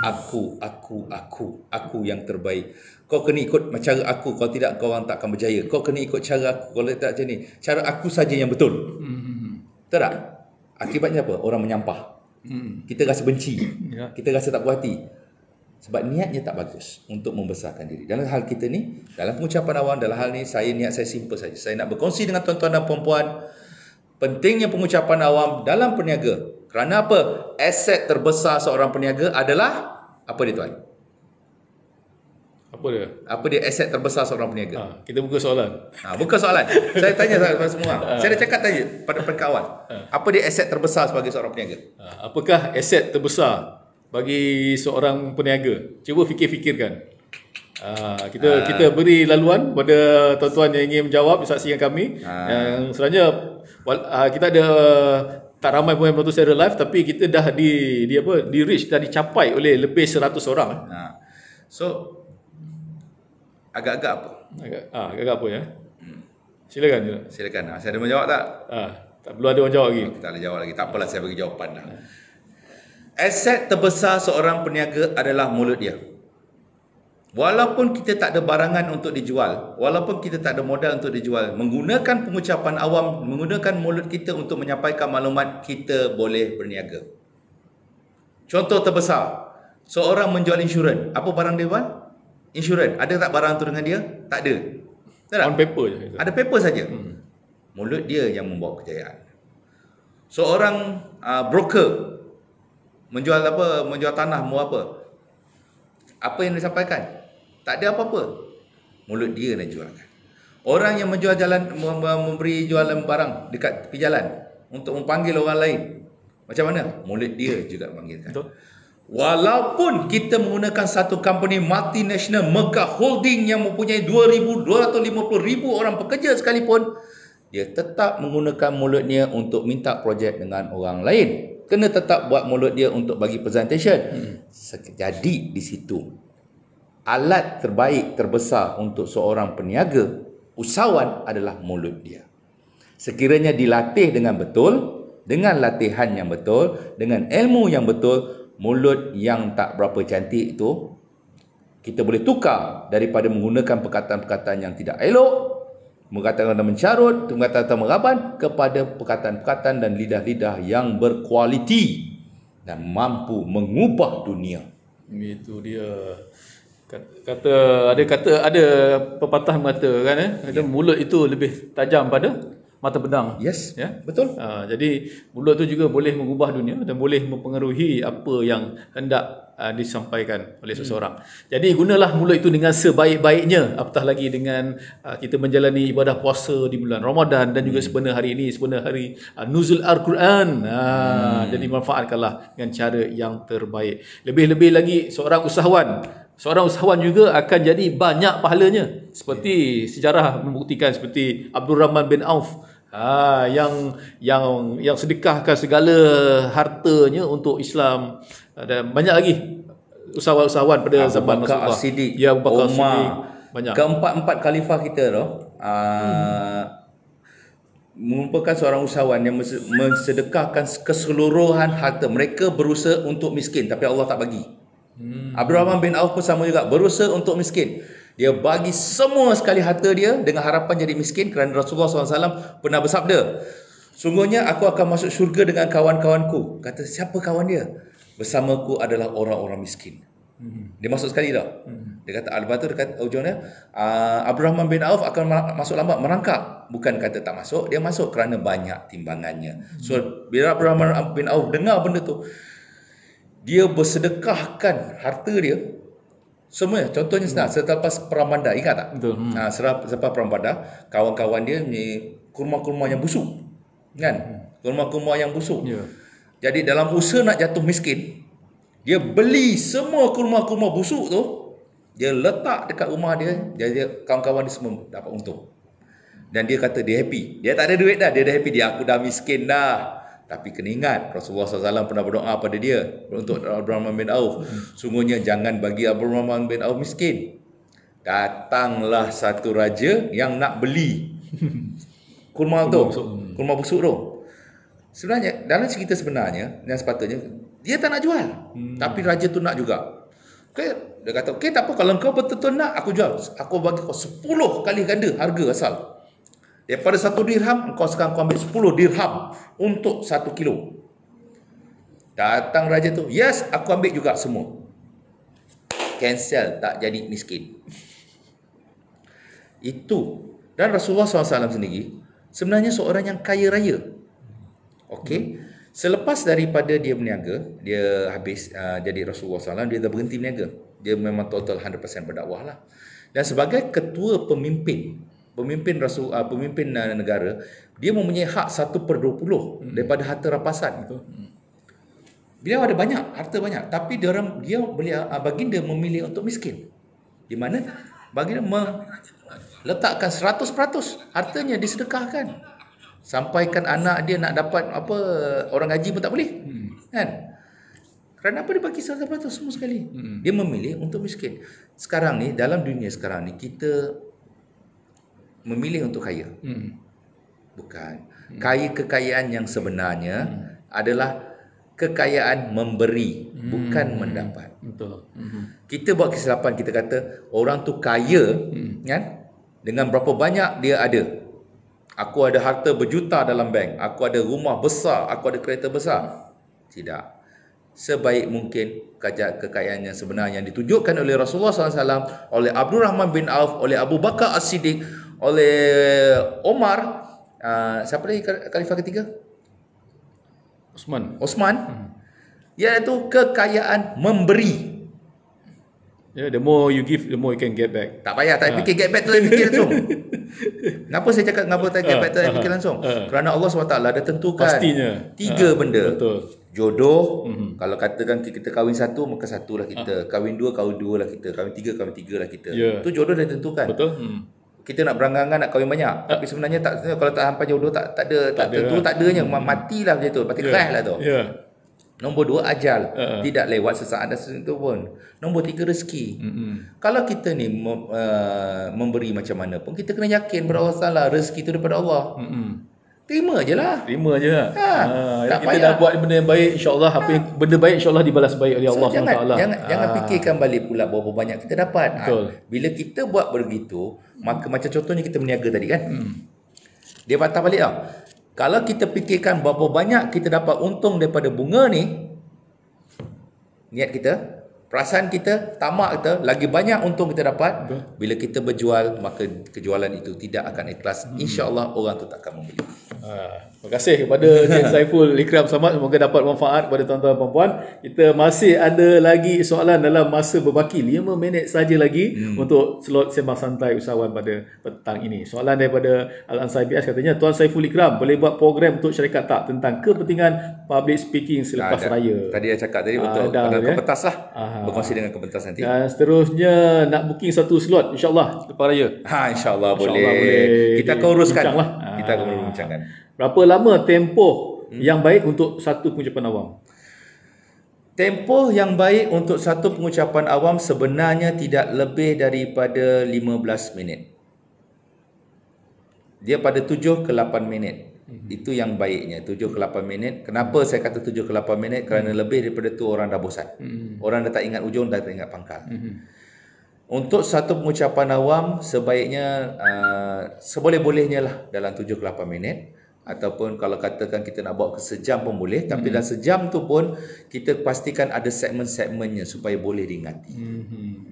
Aku, aku, aku, aku yang terbaik. Kau kena ikut cara aku, kalau tidak kau orang tak akan berjaya. Kau kena ikut cara aku, kalau tak macam ni. Cara aku saja yang betul. Betul tak? Akibatnya apa? Orang menyampah. Kita rasa benci. Kita rasa tak puas hati. Sebab niatnya tak bagus untuk membesarkan diri. Dalam hal kita ni, dalam pengucapan awam, dalam hal ni, saya niat saya simple saja. Saya nak berkongsi dengan tuan-tuan dan puan-puan pentingnya pengucapan awam dalam perniaga. Kerana apa? Aset terbesar seorang perniaga adalah apa dia tuan? Apa dia? Apa dia aset terbesar seorang perniaga? Ha, kita buka soalan. Ha, buka soalan. Saya tanya kepada semua orang. Ha. Saya dah cakap tadi pada perkawan. Ha. Apa dia aset terbesar sebagai seorang perniaga? Ha. Apakah aset terbesar bagi seorang peniaga? Cuba fikir-fikirkan. Aa, kita Aa. kita beri laluan pada tuan-tuan yang ingin menjawab, saksikan kami. Aa. Yang sebenarnya kita ada tak ramai pun yang menonton secara live, tapi kita dah di, di apa di reach, dah dicapai oleh lebih seratus orang. Ha. So agak-agak apa? Agak ah agak apa ya? Hmm. Silakan je. Silakan. Ha, saya ada menjawab tak? Ha, tak perlu ada orang jawab lagi. Tak ada jawab lagi. Tak apalah, saya bagi jawapan dah. Ha. Aset terbesar seorang peniaga adalah mulut dia. Walaupun kita tak ada barangan untuk dijual, walaupun kita tak ada modal untuk dijual, menggunakan pengucapan awam, menggunakan mulut kita untuk menyampaikan maklumat, kita boleh berniaga. Contoh terbesar, seorang menjual insurans. Apa barang dia buat? Insurans. Ada tak barang tu dengan dia? Tak ada. Tak ada. On paper je. Ada paper saja. Hmm. Mulut dia yang membawa kejayaan. Seorang uh, broker menjual apa, menjual tanah, mau apa, apa yang disampaikan? Tak ada apa-apa. Mulut dia nak jualkan. Orang yang menjual jalan, memberi jualan barang dekat tepi jalan, untuk memanggil orang lain. Macam mana? Mulut dia juga panggilkan. Betul. Walaupun kita menggunakan satu company multinational mega holding yang mempunyai dua ribu dua ratus lima puluh ribu orang pekerja sekalipun, dia tetap menggunakan mulutnya untuk minta projek dengan orang lain. Kena tetap buat mulut dia untuk bagi presentation. Hmm. Jadi di situ alat terbaik terbesar untuk seorang peniaga usahawan adalah mulut dia. Sekiranya dilatih dengan betul, dengan latihan yang betul, dengan ilmu yang betul, mulut yang tak berapa cantik itu kita boleh tukar daripada menggunakan perkataan-perkataan yang tidak elok, perkataan mencarut, perkataan meraban, kepada perkataan-perkataan dan lidah-lidah yang berkualiti dan mampu mengubah dunia. Itu dia. Kata ada kata ada pepatah mengatakan kan eh yeah. mulut itu lebih tajam pada mata pedang. Yes, ya? Betul. Ha, jadi mulut tu juga boleh mengubah dunia dan boleh mempengaruhi apa yang hendak uh, disampaikan oleh seseorang. Hmm. Jadi gunalah mulut itu dengan sebaik-baiknya. Apatah lagi dengan uh, kita menjalani ibadah puasa di bulan Ramadan dan hmm. juga sebenarnya hari ini, sebenarnya hari uh, Nuzul Al-Quran. Ha, hmm. Jadi manfaatkanlah dengan cara yang terbaik. Lebih-lebih lagi seorang usahawan. Seorang usahawan juga akan jadi banyak pahalanya. Seperti sejarah membuktikan seperti Abdul Rahman bin Auf. Ha, yang yang yang sedekahkan segala hartanya untuk Islam dan banyak lagi usahawan-usahawan pada Abu zaman Bakar As-Siddiq, ya, Abu Bakar As-Siddiq, banyak. Keempat-empat khalifah kita tu hmm. merupakan seorang usahawan yang mensedekahkan keseluruhan harta. Mereka berusaha untuk miskin tapi Allah tak bagi. hmm. Abdul Rahman bin Auf pun sama juga, berusaha untuk miskin. Dia bagi semua sekali harta dia dengan harapan jadi miskin, kerana Rasulullah sallallahu alaihi wasallam pernah bersabda, sungguhnya aku akan masuk syurga dengan kawan-kawanku. Kata, siapa kawan dia? Bersamaku adalah orang-orang miskin. Hmm. Dia masuk sekali dah. Hmm. Dia kata, lepas tu dia kata, ujungnya, Abdul Rahman bin Auf akan masuk lambat, merangkak. Bukan kata tak masuk, dia masuk kerana banyak timbangannya. Hmm. So, bila Abdul Rahman bin Auf dengar benda tu, dia bersedekahkan harta dia semua. Contohnya senang, selepas Perang Badar, ingat tak? Betul. Hmm. Ha, selepas Perang Badar, kawan-kawan dia ni kurma-kurma yang busuk, kan? Hmm. Kurma-kurma yang busuk. Yeah. Jadi dalam usaha nak jatuh miskin, dia beli semua kurma-kurma busuk tu, dia letak dekat rumah dia, jadi kawan-kawan dia semua dapat untung. Dan dia kata dia happy. Dia tak ada duit dah, dia dah happy. Dia, aku dah miskin dah. Tapi kena ingat, Rasulullah sallallahu alaihi wasallam pernah berdoa pada dia untuk Abdul Rahman bin Auf. Sungguhnya jangan bagi Abdul Rahman bin Auf miskin. Datanglah satu raja yang nak beli kurma tu, kurma busuk tu. Sebenarnya, dalam cerita sebenarnya, yang sepatutnya, dia tak nak jual. Hmm. Tapi raja tu nak juga. Okay? Dia kata, okay, tak apa, kalau kau betul-betul nak, aku jual. Aku bagi kau sepuluh kali ganda harga asal. Daripada satu dirham, kau sekarang kau ambil sepuluh dirham untuk satu kilo. Datang raja tu, yes, aku ambil juga semua. Cancel, tak jadi miskin. Itu. Dan Rasulullah sallallahu alaihi wasallam sendiri, sebenarnya seorang yang kaya raya. Okey. Selepas daripada dia berniaga, dia habis uh, jadi Rasulullah sallallahu alaihi wasallam, dia dah berhenti berniaga. Dia memang total seratus peratus berdakwah lah. Dan sebagai ketua pemimpin, pemimpin rasul uh, pemimpin uh, negara, dia mempunyai hak satu per dua puluh hmm. daripada harta rapasan itu. Hmm. Beliau ada banyak, harta banyak, tapi dia orang dia beli uh, baginda memilih untuk miskin. Di mana baginda meletakkan seratus peratus hartanya disedekahkan. Sampaikan anak dia nak dapat apa orang gaji pun tak boleh. Hmm. Kan? Kerana apa dia bagi seratus peratus semua sekali? Hmm. Dia memilih untuk miskin. Sekarang ni, dalam dunia sekarang ni, kita memilih untuk kaya. Hmm. Bukan. Hmm. Kaya, kekayaan yang sebenarnya hmm. adalah kekayaan memberi, hmm. bukan mendapat. Betul. Hmm. Kita buat kesilapan, kita kata orang tu kaya, hmm. kan? Dengan berapa banyak dia ada. Aku ada harta berjuta dalam bank, aku ada rumah besar, aku ada kereta besar. Tidak. Sebaik mungkin kekayaan yang sebenarnya yang ditunjukkan oleh Rasulullah sallallahu alaihi wasallam, oleh Abdul Rahman bin Auf, oleh Abu Bakar As-Siddiq, oleh Omar, uh, siapa lagi khalifah ketiga? Osman. Osman. Hmm. Iaitu kekayaan memberi. Yeah, the more you give, the more you can get back. Tak payah, tak ha. fikir get back tu, fikir tu. Kenapa saya cakap dengan apa tadi pattern uh, fikir langsung? Uh, Kerana Allah subhanahu wa taala dah tentukan pastinya tiga uh, benda. Betul. Jodoh, mm-hmm. kalau katakan kita kahwin satu, maka satulah kita. Ah. Kahwin dua, kahwin dua lah kita. Kahwin tiga, kahwin tiga lah kita. Yeah. Itu jodoh dah tentukan. Betul. Hmm. Kita nak berangan-angan nak kahwin banyak. Ah. Tapi sebenarnya tak, kalau tak hampa jodoh, tak, tak ada, tak, tak tentu, lah. tak adanya. Hmm. Matilah macam tu. Mati yeah. kerah lah tu. Yeah. Nombor dua, ajal. Uh-uh. Tidak lewat sesaat dan sesuatu pun. Nombor tiga, rezeki. Mm-hmm. Kalau kita ni mem, uh, memberi macam mana pun, kita kena yakin berdoa salah. Rezeki tu daripada Allah. Mm-hmm. Terima je lah. Terima je lah. Ha, ha, kita payah. Dah buat benda yang baik, insyaAllah. Ha. Benda baik, insyaAllah dibalas baik oleh so, Allah subhanahu wa taala. Jangan, jangan, ha. jangan fikirkan balik pula berapa banyak kita dapat. Ha. Bila kita buat begitu, maka macam contohnya kita berniaga tadi kan. Hmm. Dia patah balik tau. Kalau kita fikirkan berapa banyak kita dapat untung daripada bunga ni, niat kita, perasaan kita, tamak kita, lagi banyak untung kita dapat. Betul. Bila kita berjual, maka kejualan itu tidak akan ikhlas. Hmm. InsyaAllah orang itu tak akan membeli. Ha, terima kasih kepada Encik Saiful Ikram Selamat. Semoga dapat manfaat kepada tuan-tuan dan puan-puan. Kita masih ada lagi soalan dalam masa berbaki lima minit saja lagi hmm. untuk slot Sembang Santai Usahawan pada petang ini. Soalan daripada Al Ansa I B S katanya, Tuan Saiful Ikram boleh buat program untuk syarikat tak tentang kepentingan public speaking selepas ha, raya? Tadi dah cakap tadi betul. Ha, pada Kepentas lah. Ha. Berkongsi dengan Kepentas nanti. Dan seterusnya nak booking satu slot insyaAllah lepas raya. Ha, InsyaAllah insya boleh. boleh Kita akan uruskan lah. Kita akan bincangkan berapa lama tempoh hmm. yang baik untuk satu pengucapan awam. Tempoh yang baik untuk satu pengucapan awam sebenarnya tidak lebih daripada lima belas minit. Dia pada tujuh ke lapan minit. Itu yang baiknya, tujuh ke lapan minit. Kenapa saya kata tujuh ke lapan minit? Kerana hmm. lebih daripada tu orang dah bosan. hmm. Orang dah tak ingat ujung, dah tak ingat pangkal. hmm. Untuk satu pengucapan awam, sebaiknya uh, seboleh-bolehnya lah dalam tujuh ke lapan minit. Ataupun kalau katakan kita nak buat sejam pun boleh. Tapi hmm. dalam sejam tu pun kita pastikan ada segmen-segmennya supaya boleh diingati. hmm.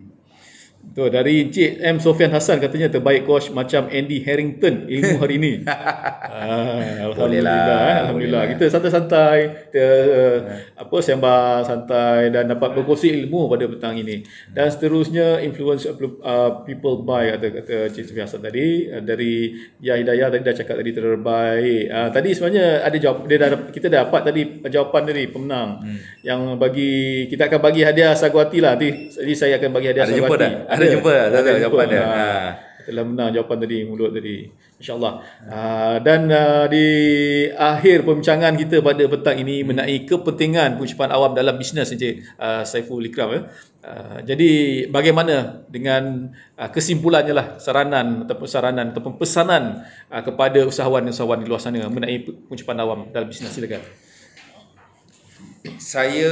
Tu dari Encik M Sofian Hasan katanya, terbaik coach macam Andy Harrington ilmu hari ini. ah, alhamdulillah eh, alhamdulillah boleh kita santai-santai kita uh, apa sembang santai dan dapat berkongsi ilmu pada petang ini. Dan seterusnya influence uh, people by kata kata Encik Sofian Hasan tadi. Uh, dari Ya Hidayah tadi dah cakap tadi terbaik. Uh, tadi sebenarnya ada jawab dia dah, kita dah dapat tadi jawapan dari pemenang hmm. yang bagi kita akan bagi hadiah Sagwati lah nanti. Jadi saya akan bagi hadiah ada Sagwati. Ada jumpa tak ada jawapan dia. Ha. Telah benar jawapan tadi mulut tadi. InsyaAllah. Ha. Dan uh, di akhir perbincangan kita pada petang ini mengenai kepentingan pengucapan awam dalam bisnes Encik uh, Saiful Ikram ya. Uh, jadi bagaimana dengan uh, kesimpulannya lah saranan ataupun saranan ataupun pesanan uh, kepada usahawan-usahawan di luar sana mengenai pengucapan awam dalam bisnes, silakan. Saya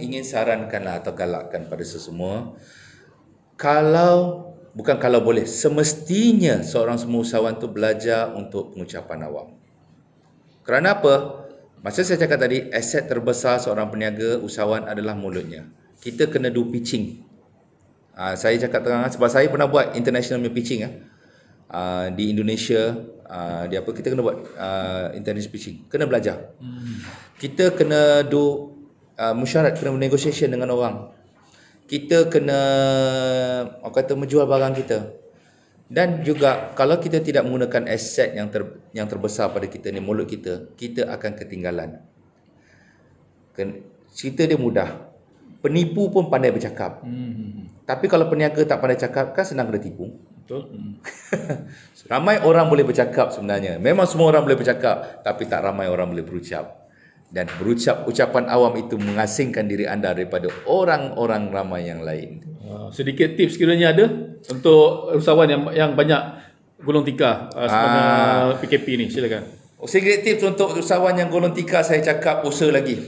ingin sarankanlah atau galakkan pada sesemua, kalau, bukan kalau boleh, semestinya seorang semua usahawan tu belajar untuk pengucapan awam. Kerana apa? Macam saya cakap tadi, aset terbesar seorang peniaga usahawan adalah mulutnya. Kita kena do pitching. Ha, saya cakap terang sebab saya pernah buat international pitching. Ha, di Indonesia, ha, di apa, kita kena buat ha, international pitching. Kena belajar. Kita kena do ha, mesyuarat, kena negotiation dengan orang. Kita kena, orang kata, menjual barang kita. Dan juga kalau kita tidak menggunakan aset yang ter, yang terbesar pada kita ni, mulut kita, kita akan ketinggalan. Cerita dia mudah. Penipu pun pandai bercakap. Mm-hmm. Tapi kalau peniaga tak pandai cakap, kan senang kena tipu. Betul. Ramai orang boleh bercakap sebenarnya. Memang semua orang boleh bercakap, tapi tak ramai orang boleh berucap. Dan berucap ucapan awam itu mengasingkan diri anda daripada orang-orang ramai yang lain. Wow. Sedikit tips kiranya ada untuk usahawan yang yang banyak golong tikar uh, sepanjang ah. P K P ni, silakan. Sedikit tips untuk usahawan yang golong tikar, saya cakap usaha lagi.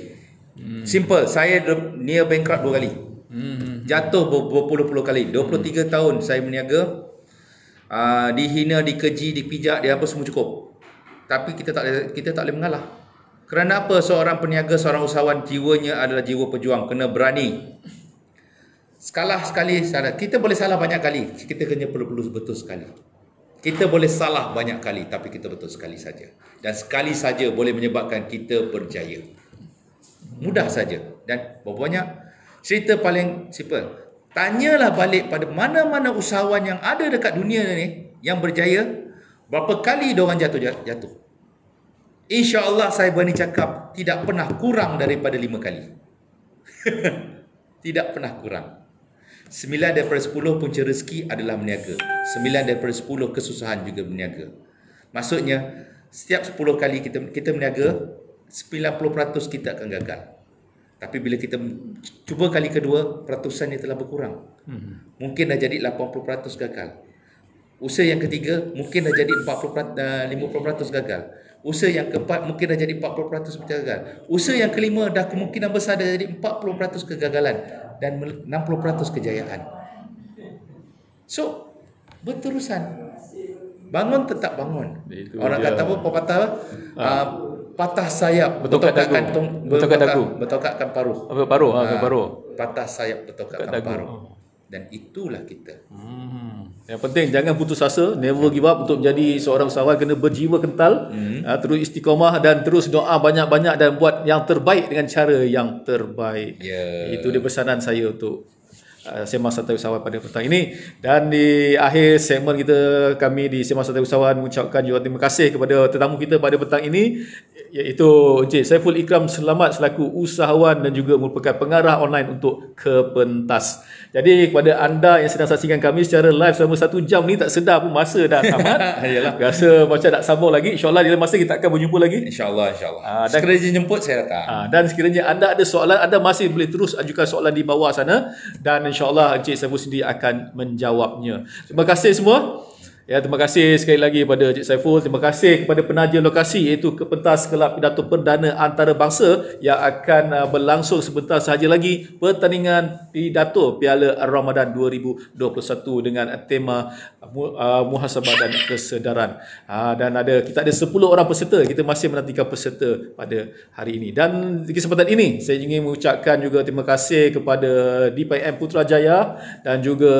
Hmm. Simple, saya near bankrupt dua kali. Hmm. Jatuh berpuluh-puluh kali. dua puluh tiga hmm. tahun saya berniaga. Uh, dihina, dikeji, dipijak, dia apa semua cukup. Tapi kita tak kita tak boleh mengalah. Kerana apa? Seorang peniaga, seorang usahawan, jiwanya adalah jiwa pejuang. Kena berani. Salah sekali, salah. Kita boleh salah banyak kali. Kita kena perlu-perlu betul sekali. Kita boleh salah banyak kali, tapi kita betul sekali saja. Dan sekali saja boleh menyebabkan kita berjaya. Mudah saja. Dan banyak cerita paling simple. Tanyalah balik pada mana-mana usahawan yang ada dekat dunia ni yang berjaya. Berapa kali diorang jatuh-jatuh? InsyaAllah saya berani cakap tidak pernah kurang daripada lima kali. Tidak pernah kurang. Sembilan daripada sepuluh punca rezeki adalah berniaga. Sembilan daripada sepuluh kesusahan juga berniaga. Maksudnya, setiap sepuluh kali kita kita berniaga, sembilan puluh peratus kita akan gagal. Tapi bila kita cuba kali kedua, peratusannya telah berkurang. Hmm. Mungkin dah jadi lapan puluh peratus gagal. Usaha yang ketiga mungkin dah jadi empat puluh peratus, lima puluh peratus gagal. Usaha yang keempat mungkin dah jadi empat puluh peratus gagal. Usaha yang kelima dah kemungkinan besar dah jadi empat puluh peratus kegagalan dan enam puluh peratus kejayaan. So, berterusan. Bangun tetap bangun. Itu orang dia kata apa pepatah? Ha. Uh, patah sayap bertokak kantung, bertokak dagu, bertokakkan paruh. Apa paruh? Ha, ha, paruh. Patah sayap bertokakkan paruh. Oh. Dan itulah kita. Hmm. Yang penting jangan putus asa, never give up. Untuk menjadi seorang usahawan kena berjiwa kental, hmm. ha, terus istiqamah dan terus doa banyak-banyak dan buat yang terbaik dengan cara yang terbaik. Yeah. Itu dia pesanan saya untuk uh, Sembang Santai Usahawan pada petang ini. Dan di akhir segmen kita, kami di Sembang Santai Usahawan mengucapkan juga terima kasih kepada tetamu kita pada petang ini, iaitu Encik Saiful Ikram Selamat selaku usahawan dan juga merupakan pengarah online untuk Kepentas. Jadi kepada anda yang sedang saksikan kami secara live selama satu jam ni, tak sedar pun masa dah tamat. Yalah. Rasa macam nak sambung lagi. InsyaAllah dalam masa kita akan berjumpa lagi. InsyaAllah. InsyaAllah. Aa, dan, sekiranya jemput saya datang. Aa, dan sekiranya anda ada soalan, anda masih boleh terus ajukan soalan di bawah sana. Dan insyaAllah Encik Saiful sendiri akan menjawabnya. Terima kasih semua. Ya, terima kasih sekali lagi kepada Encik Saiful. Terima kasih kepada penaja lokasi, iaitu Kepentas Kelab Datuk Perdana Antara Bangsa yang akan berlangsung sebentar sahaja lagi pertandingan pidato Piala Ramadan dua ribu dua puluh satu dengan tema uh, muhasabah dan kesedaran. Uh, dan ada kita ada sepuluh orang peserta. Kita masih menantikan peserta pada hari ini. Dan di kesempatan ini saya ingin mengucapkan juga terima kasih kepada D P M Putrajaya dan juga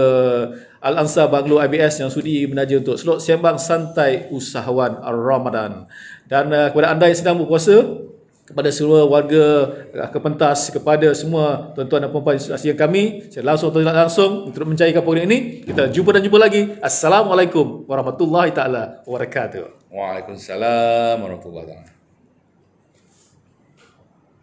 Al Ansa Banglo I B S yang sudi menaja untuk slot Sembang Santai Usahawan Ramadan. Dan uh, kepada anda yang sedang berpuasa, kepada semua warga uh, Kepentas, kepada semua tuan-tuan dan puan-puan yang kami, saya langsung atau tidak langsung untuk mencairkan program ini. Kita jumpa dan jumpa lagi. Assalamualaikum warahmatullahi taala wabarakatuh. Waalaikumsalam warahmatullahi taala.